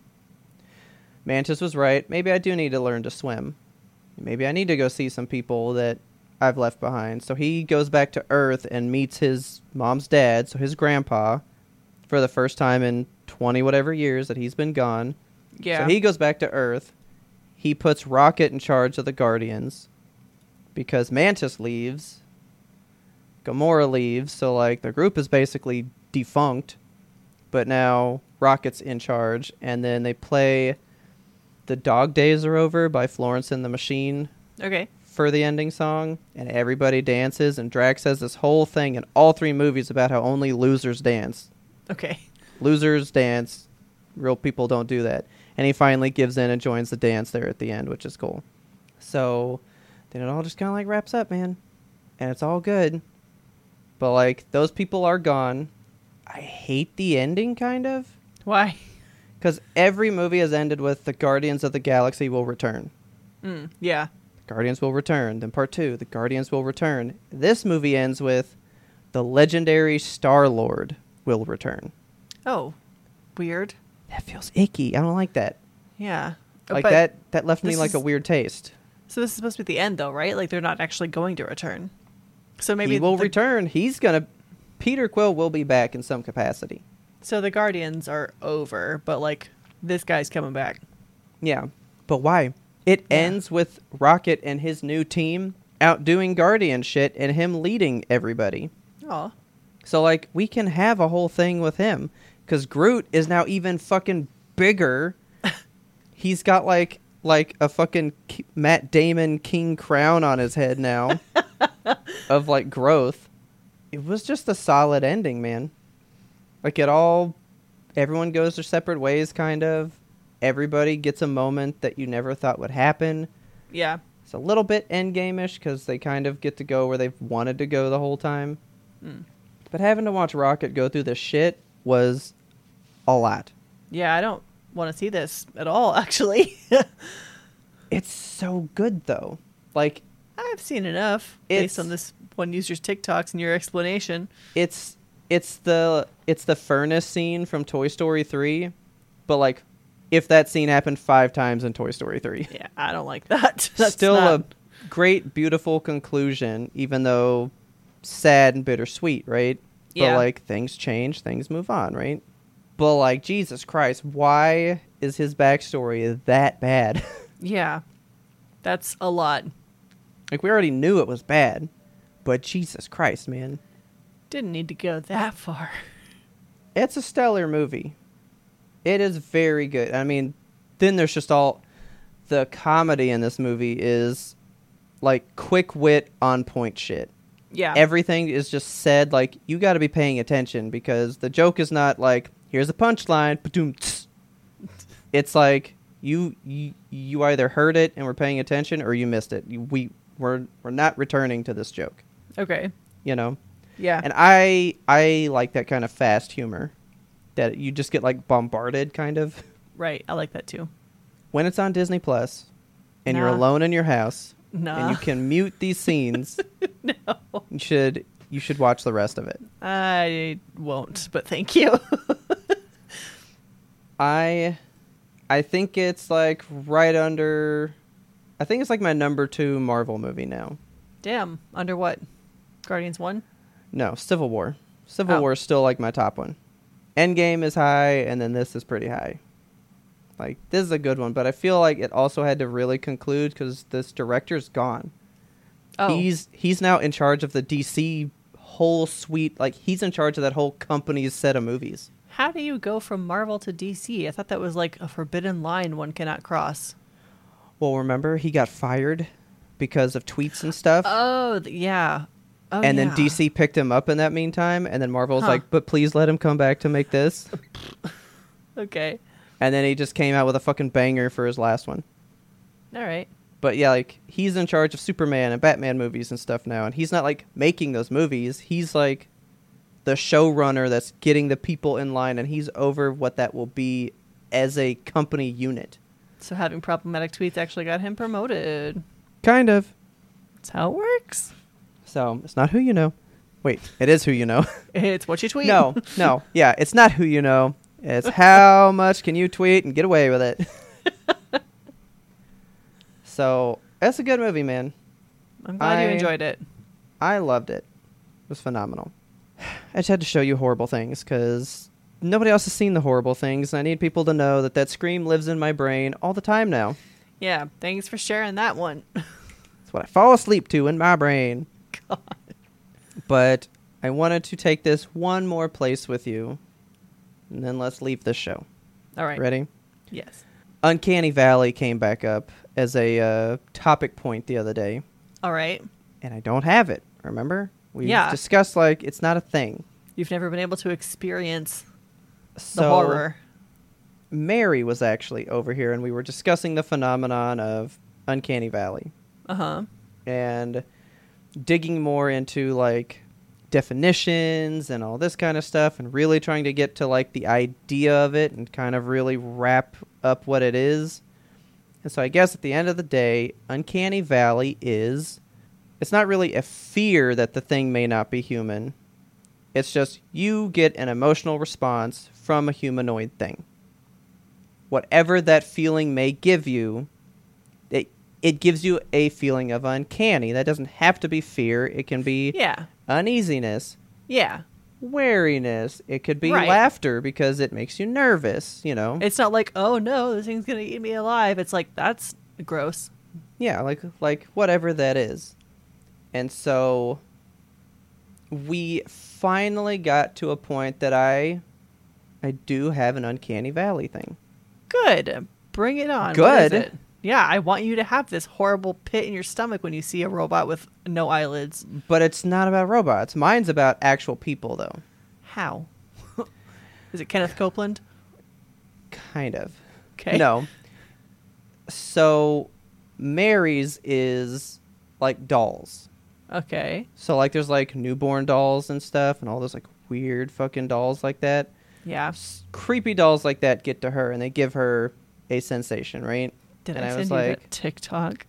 Mantis was right. Maybe I do need to learn to swim. Maybe I need to go see some people that I've left behind. So he goes back to Earth and meets his mom's dad, so his grandpa. For the first time in twenty-whatever years that he's been gone. Yeah. So he goes back to Earth. He puts Rocket in charge of the Guardians. Because Mantis leaves. Gamora leaves. So, like, the group is basically defunct. But now Rocket's in charge. And then they play The Dog Days Are Over by Florence and the Machine. Okay. For the ending song. And everybody dances. And Drax has this whole thing in all three movies about how only losers dance. Okay. Losers dance. Real people don't do that. And he finally gives in and joins the dance there at the end, which is cool. So then it all just kind of like wraps up, man. And it's all good. But like those people are gone. I hate the ending kind of. Why? Because every movie has ended with the Guardians of the Galaxy will return. Mm, yeah. The Guardians will return. Then part two, the Guardians will return. This movie ends with the legendary Star-Lord will return. Oh, weird. That feels icky. I don't like that. Yeah. Like but that that left me like is, a weird taste. So this is supposed to be the end though, right? Like they're not actually going to return. So maybe he will the, return. He's gonna Peter Quill will be back in some capacity. So the Guardians are over, but like this guy's coming back. Yeah. But why? It yeah. ends with Rocket and his new team outdoing Guardian shit and him leading everybody. Oh. So, like, we can have a whole thing with him. Because Groot is now even fucking bigger. He's got, like, like a fucking K- Matt Damon king crown on his head now. Of, like, growth. It was just a solid ending, man. Like, it all... Everyone goes their separate ways, kind of. Everybody gets a moment that you never thought would happen. Yeah. It's a little bit Endgame-ish, because they kind of get to go where they've wanted to go the whole time. Mm. But having to watch Rocket go through this shit was a lot. Yeah, I don't want to see this at all, actually. It's so good, though. Like, I've seen enough based on this one user's TikToks and your explanation. It's it's the it's the furnace scene from Toy Story three, but like if that scene happened five times in Toy Story three. Yeah, I don't like that. That's still not... a great, beautiful conclusion, even though... sad and bittersweet, right? Yeah. But like things change, things move on, right? But like Jesus Christ, why is his backstory that bad? Yeah, that's a lot. Like we already knew it was bad, but Jesus Christ, man, didn't need to go that far. It's a stellar movie. It is very good. I mean, then there's just all the comedy in this movie is like quick wit, on point shit. Yeah. Everything is just said, like, you got to be paying attention because the joke is not like, here's a punchline. It's like, you, you you either heard it and were paying attention or you missed it. We We're we're not returning to this joke. Okay. You know? Yeah. And I I like that kind of fast humor that you just get like bombarded kind of. Right. I like that too. When it's on Disney Plus and nah. you're alone in your house nah. and you can mute these scenes, no. you should you should watch the rest of it. I won't, but thank you. I I think it's like right under I think it's like my number two Marvel movie now. Damn. Under what? Guardians one? No, Civil War. Civil oh. War is still like my top one. Endgame is high, and then this is pretty high. Like, this is a good one, but I feel like it also had to really conclude because this director's gone. Oh. He's he's now in charge of the D C whole suite. Like, he's in charge of that whole company's set of movies. How do you go from Marvel to D C? I thought that was like a forbidden line one cannot cross. Well, remember, he got fired because of tweets and stuff. Oh, yeah. Oh, and yeah. then D C picked him up in that meantime, and then Marvel's huh. like, but please let him come back to make this. Okay. And then he just came out with a fucking banger for his last one. All right. But yeah, like, he's in charge of Superman and Batman movies and stuff now, and he's not, like, making those movies. He's, like, the showrunner that's getting the people in line, and he's over what that will be as a company unit. So having problematic tweets actually got him promoted. Kind of. That's how it works. So it's not who you know. Wait, it is who you know. It's what you tweet. No, no. Yeah, it's not who you know. It's how much can you tweet and get away with it. So that's a good movie, man. I'm glad I, you enjoyed it. I loved it. It was phenomenal. I just had to show you horrible things because nobody else has seen the horrible things. And I need people to know that that scream lives in my brain all the time now. Yeah, thanks for sharing that one. It's what I fall asleep to in my brain. God. But I wanted to take this one more place with you, and then let's leave this show. All right. Ready? Yes. Uncanny Valley came back up as a uh, topic point the other day. All right. And I don't have it, remember? We yeah. discussed, like, it's not a thing. You've never been able to experience so, the horror. Mary was actually over here, and we were discussing the phenomenon of Uncanny Valley. Uh-huh. And digging more into like definitions and all this kind of stuff and really trying to get to like the idea of it and kind of really wrap up what it is. And so I guess at the end of the day, Uncanny Valley is, it's not really a fear that the thing may not be human. It's just you get an emotional response from a humanoid thing. Whatever that feeling may give you, it gives you a feeling of uncanny. That doesn't have to be fear. It can be yeah. uneasiness. Yeah. Wariness. It could be right. laughter because it makes you nervous, you know. It's not like, oh no, this thing's going to eat me alive. It's like, that's gross. Yeah, like like whatever that is. And so we finally got to a point that I I do have an Uncanny Valley thing. Good. Bring it on. Good. What is it? Yeah, I want you to have this horrible pit in your stomach when you see a robot with no eyelids. But it's not about robots. Mine's about actual people, though. How? Is it Kenneth Copeland? Kind of. Okay. No. So, Mary's is, like, dolls. Okay. So, like, there's, like, newborn dolls and stuff and all those, like, weird fucking dolls like that. Yeah. S- creepy dolls like that get to her, and they give her a sensation, right? Did and I, I send was you like, that TikTok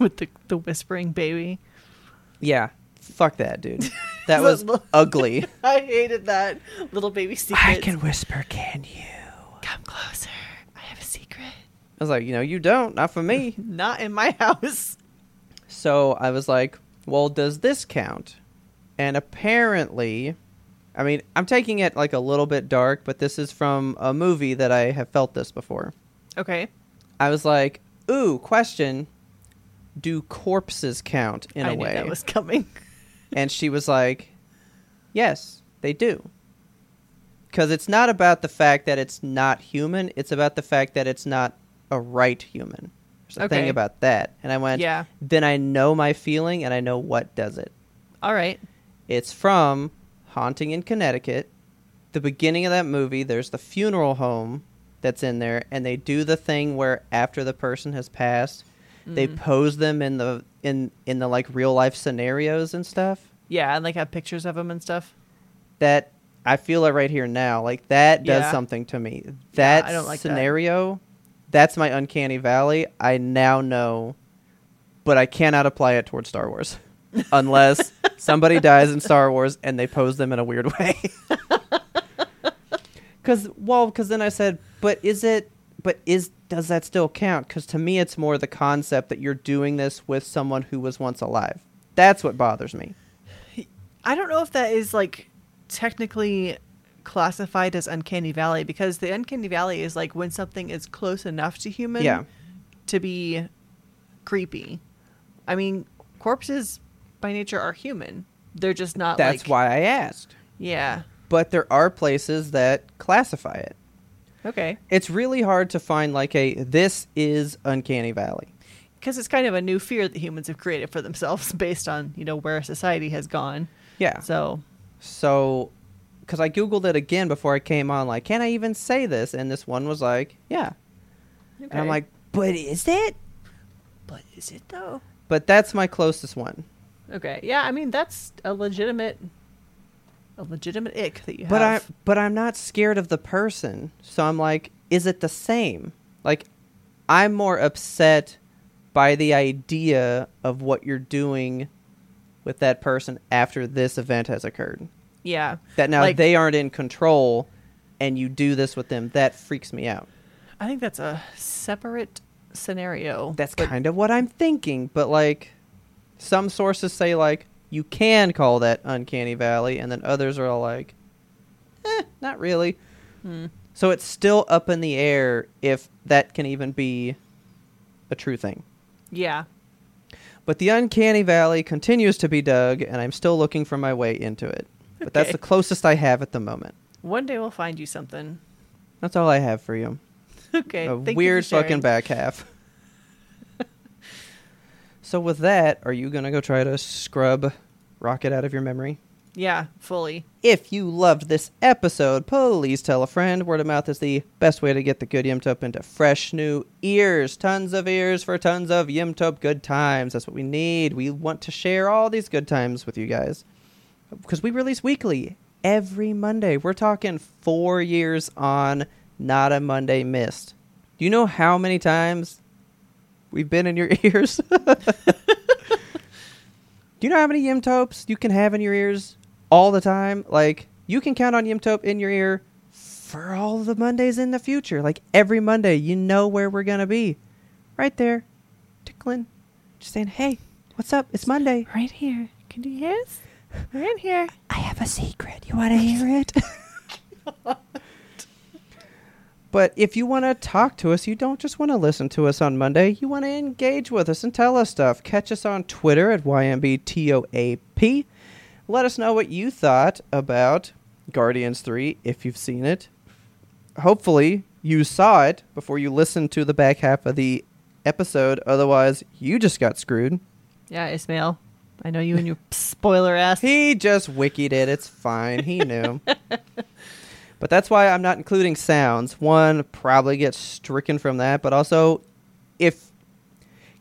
with the the whispering baby? Yeah. Fuck that, dude. That was ugly. I hated that. Little baby secret. I can whisper, can you? Come closer. I have a secret. I was like, you know, you don't. Not for me. Not in my house. So I was like, well, does this count? And apparently, I mean, I'm taking it like a little bit dark, but this is from a movie that I have felt this before. Okay. I was like, ooh, question, do corpses count in I a way? I knew that was coming. And she was like, yes, they do. Because it's not about the fact that it's not human. It's about the fact that it's not a right human. There's a okay. thing about that. And I went, yeah. then I know my feeling and I know what does it. All right. It's from Haunting in Connecticut. The beginning of that movie, there's the funeral home that's in there, and they do the thing where after the person has passed, mm. they pose them in the in in the like real life scenarios and stuff. Yeah, and like have pictures of them and stuff. That I feel it right here now. Like that does yeah. something to me. That yeah, I don't like scenario, that. That's my uncanny valley. I now know, but I cannot apply it towards Star Wars unless somebody dies in Star Wars and they pose them in a weird way. Because well, because then I said, but is it? But is does that still count? Because to me, it's more the concept that you're doing this with someone who was once alive. That's what bothers me. I don't know if that is like technically classified as uncanny valley, because the uncanny valley is like when something is close enough to human yeah. to be creepy. I mean, corpses by nature are human. They're just not. That's like, why I asked. Yeah. But there are places that classify it. Okay. It's really hard to find like a, this is uncanny valley. Because it's kind of a new fear that humans have created for themselves based on, you know, where society has gone. Yeah. So. So, because I Googled it again before I came on, like, can I even say this? And this one was like, yeah. Okay. And I'm like, but is it? But is it though? But that's my closest one. Okay. Yeah. I mean, that's a legitimate... A legitimate ick that you have. But I, but I'm not scared of the person, so I'm like, is it the same? Like, I'm more upset by the idea of what you're doing with that person after this event has occurred. Yeah. That now like, they aren't in control, and you do this with them. That freaks me out. I think that's a separate scenario. That's but- kind of what I'm thinking, but like, some sources say like, you can call that uncanny valley, and then others are all like, eh, not really. Hmm. So it's still up in the air if that can even be a true thing. Yeah. But the uncanny valley continues to be dug, and I'm still looking for my way into it. But okay. That's the closest I have at the moment. One day we'll find you something. That's all I have for you. Okay. A Thank weird you for fucking back half. So with that, are you going to go try to scrub Rocket out of your memory? Yeah, fully. If you loved this episode, please tell a friend. Word of mouth is the best way to get the good Yimtop into fresh new ears. Tons of ears for tons of Yimtop good times. That's what we need. We want to share all these good times with you guys. Because we release weekly every Monday. We're talking four years on, not a Monday missed. Do you know how many times... we've been in your ears. Do you know how many Yimtopes you can have in your ears all the time? Like, you can count on Yimtope in your ear for all the Mondays in the future. Like, every Monday, you know where we're going to be. Right there. Tickling. Just saying, hey, what's up? It's Monday. Right here. Can you hear us? We're in here. I have a secret. You want to hear it? But if you want to talk to us, you don't just want to listen to us on Monday. You want to engage with us and tell us stuff. Catch us on Twitter at Y M B T O A P. Let us know what you thought about Guardians three, if you've seen it. Hopefully, you saw it before you listened to the back half of the episode. Otherwise, you just got screwed. Yeah, Ismail. I know you and your spoiler ass. He just wikied it. It's fine. He knew. But that's why I'm not including sounds. One, probably gets stricken from that. But also, if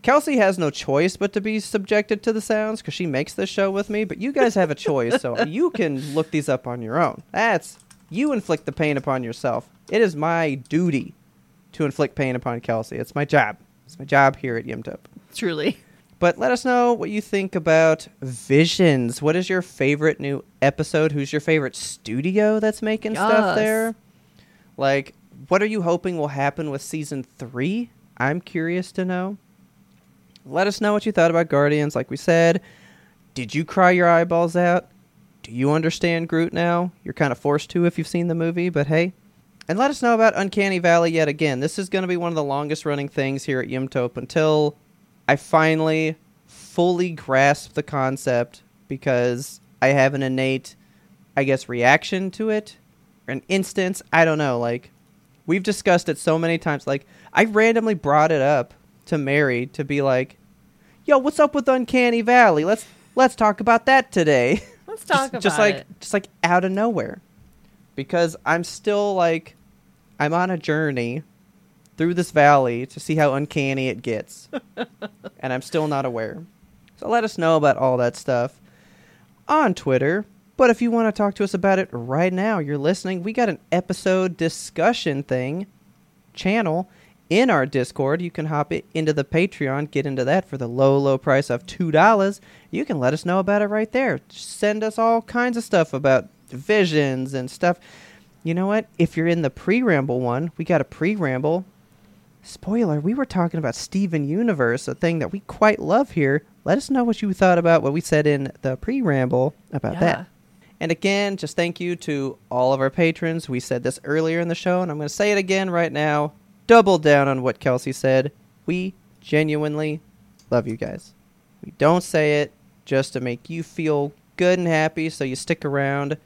Kelsey has no choice but to be subjected to the sounds, because she makes this show with me. But you guys have a choice, so you can look these up on your own. That's, you inflict the pain upon yourself. It is my duty to inflict pain upon Kelsey. It's my job. It's my job here at Yimtop. Truly. But let us know what you think about Visions. What is your favorite new episode? Who's your favorite studio that's making yes. stuff there? Like, what are you hoping will happen with season three? I'm curious to know. Let us know what you thought about Guardians. Like we said, did you cry your eyeballs out? Do you understand Groot now? You're kind of forced to if you've seen the movie, but hey. And let us know about Uncanny Valley yet again. This is going to be one of the longest running things here at Yimtop until... I finally fully grasp the concept, because I have an innate, I guess, reaction to it. An instance, I don't know, like, we've discussed it so many times. Like, I randomly brought it up to Mary to be like, yo, what's up with Uncanny Valley? Let's let's talk about that today. Let's talk just, about just like, it. Just like out of nowhere. Because I'm still like, I'm on a journey through this valley to see how uncanny it gets. And I'm still not aware. So let us know about all that stuff on Twitter. But if you want to talk to us about it right now, you're listening, we got an episode discussion thing, channel, in our Discord. You can hop it into the Patreon, get into that for the low, low price of two dollars. You can let us know about it right there. Send us all kinds of stuff about visions and stuff. You know what? If you're in the pre-ramble one, we got a pre-ramble. Spoiler, we were talking about Steven Universe, a thing that we quite love here. Let us know what you thought about what we said in the pre-ramble about yeah. that. And again, just thank you to all of our patrons. We said this earlier in the show, and I'm going to say it again right now. Double down on what Kelsey said. We genuinely love you guys. We don't say it just to make you feel good and happy, so you stick around.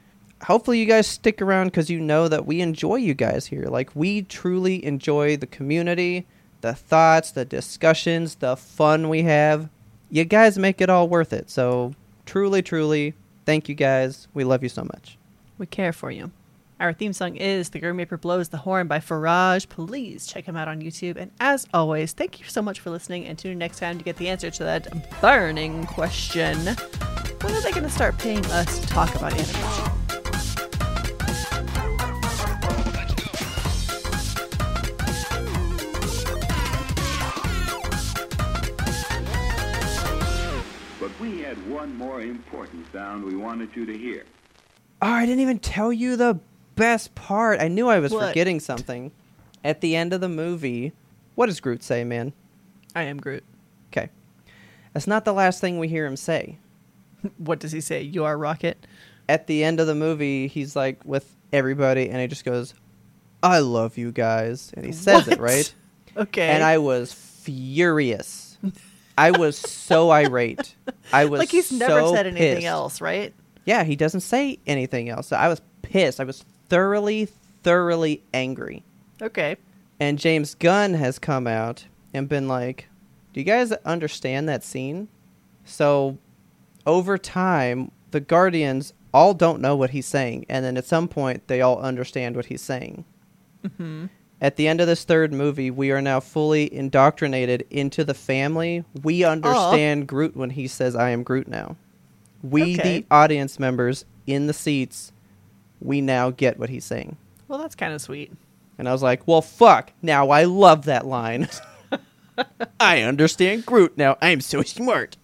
Hopefully you guys stick around because you know that we enjoy you guys here. Like, we truly enjoy the community, the thoughts, the discussions, the fun we have. You guys make it all worth it. So truly, truly, thank you guys. We love you so much. We care for you. Our theme song is The Grim Reaper Blows the Horn by Faraj. Please check him out on YouTube. And as always, thank you so much for listening, and tune in next time to get the answer to that burning question. When are they going to start paying us to talk about animation? But we had one more important sound we wanted you to hear. Oh, I didn't even tell you the best part. I knew I was what? forgetting something. At the end of the movie, what does Groot say, man? I am Groot. Okay. That's not the last thing we hear him say. What does he say? You are Rocket? At the end of the movie, he's like with everybody, and he just goes, I love you guys. And he says what? it, right? Okay. And I was furious. I was so irate. I was Like he's so never said anything pissed. else, right? Yeah, he doesn't say anything else. So I was pissed. I was thoroughly, thoroughly angry. Okay. And James Gunn has come out and been like, do you guys understand that scene? So over time, the Guardians all don't know what he's saying. And then at some point, they all understand what he's saying. Mm-hmm. At the end of this third movie, we are now fully indoctrinated into the family. We understand Aww. Groot when he says, I am Groot now. We, okay. the audience members in the seats, we now get what he's saying. Well, that's kind of sweet. And I was like, well, fuck. Now I love that line. I understand Groot now. I'm so smart.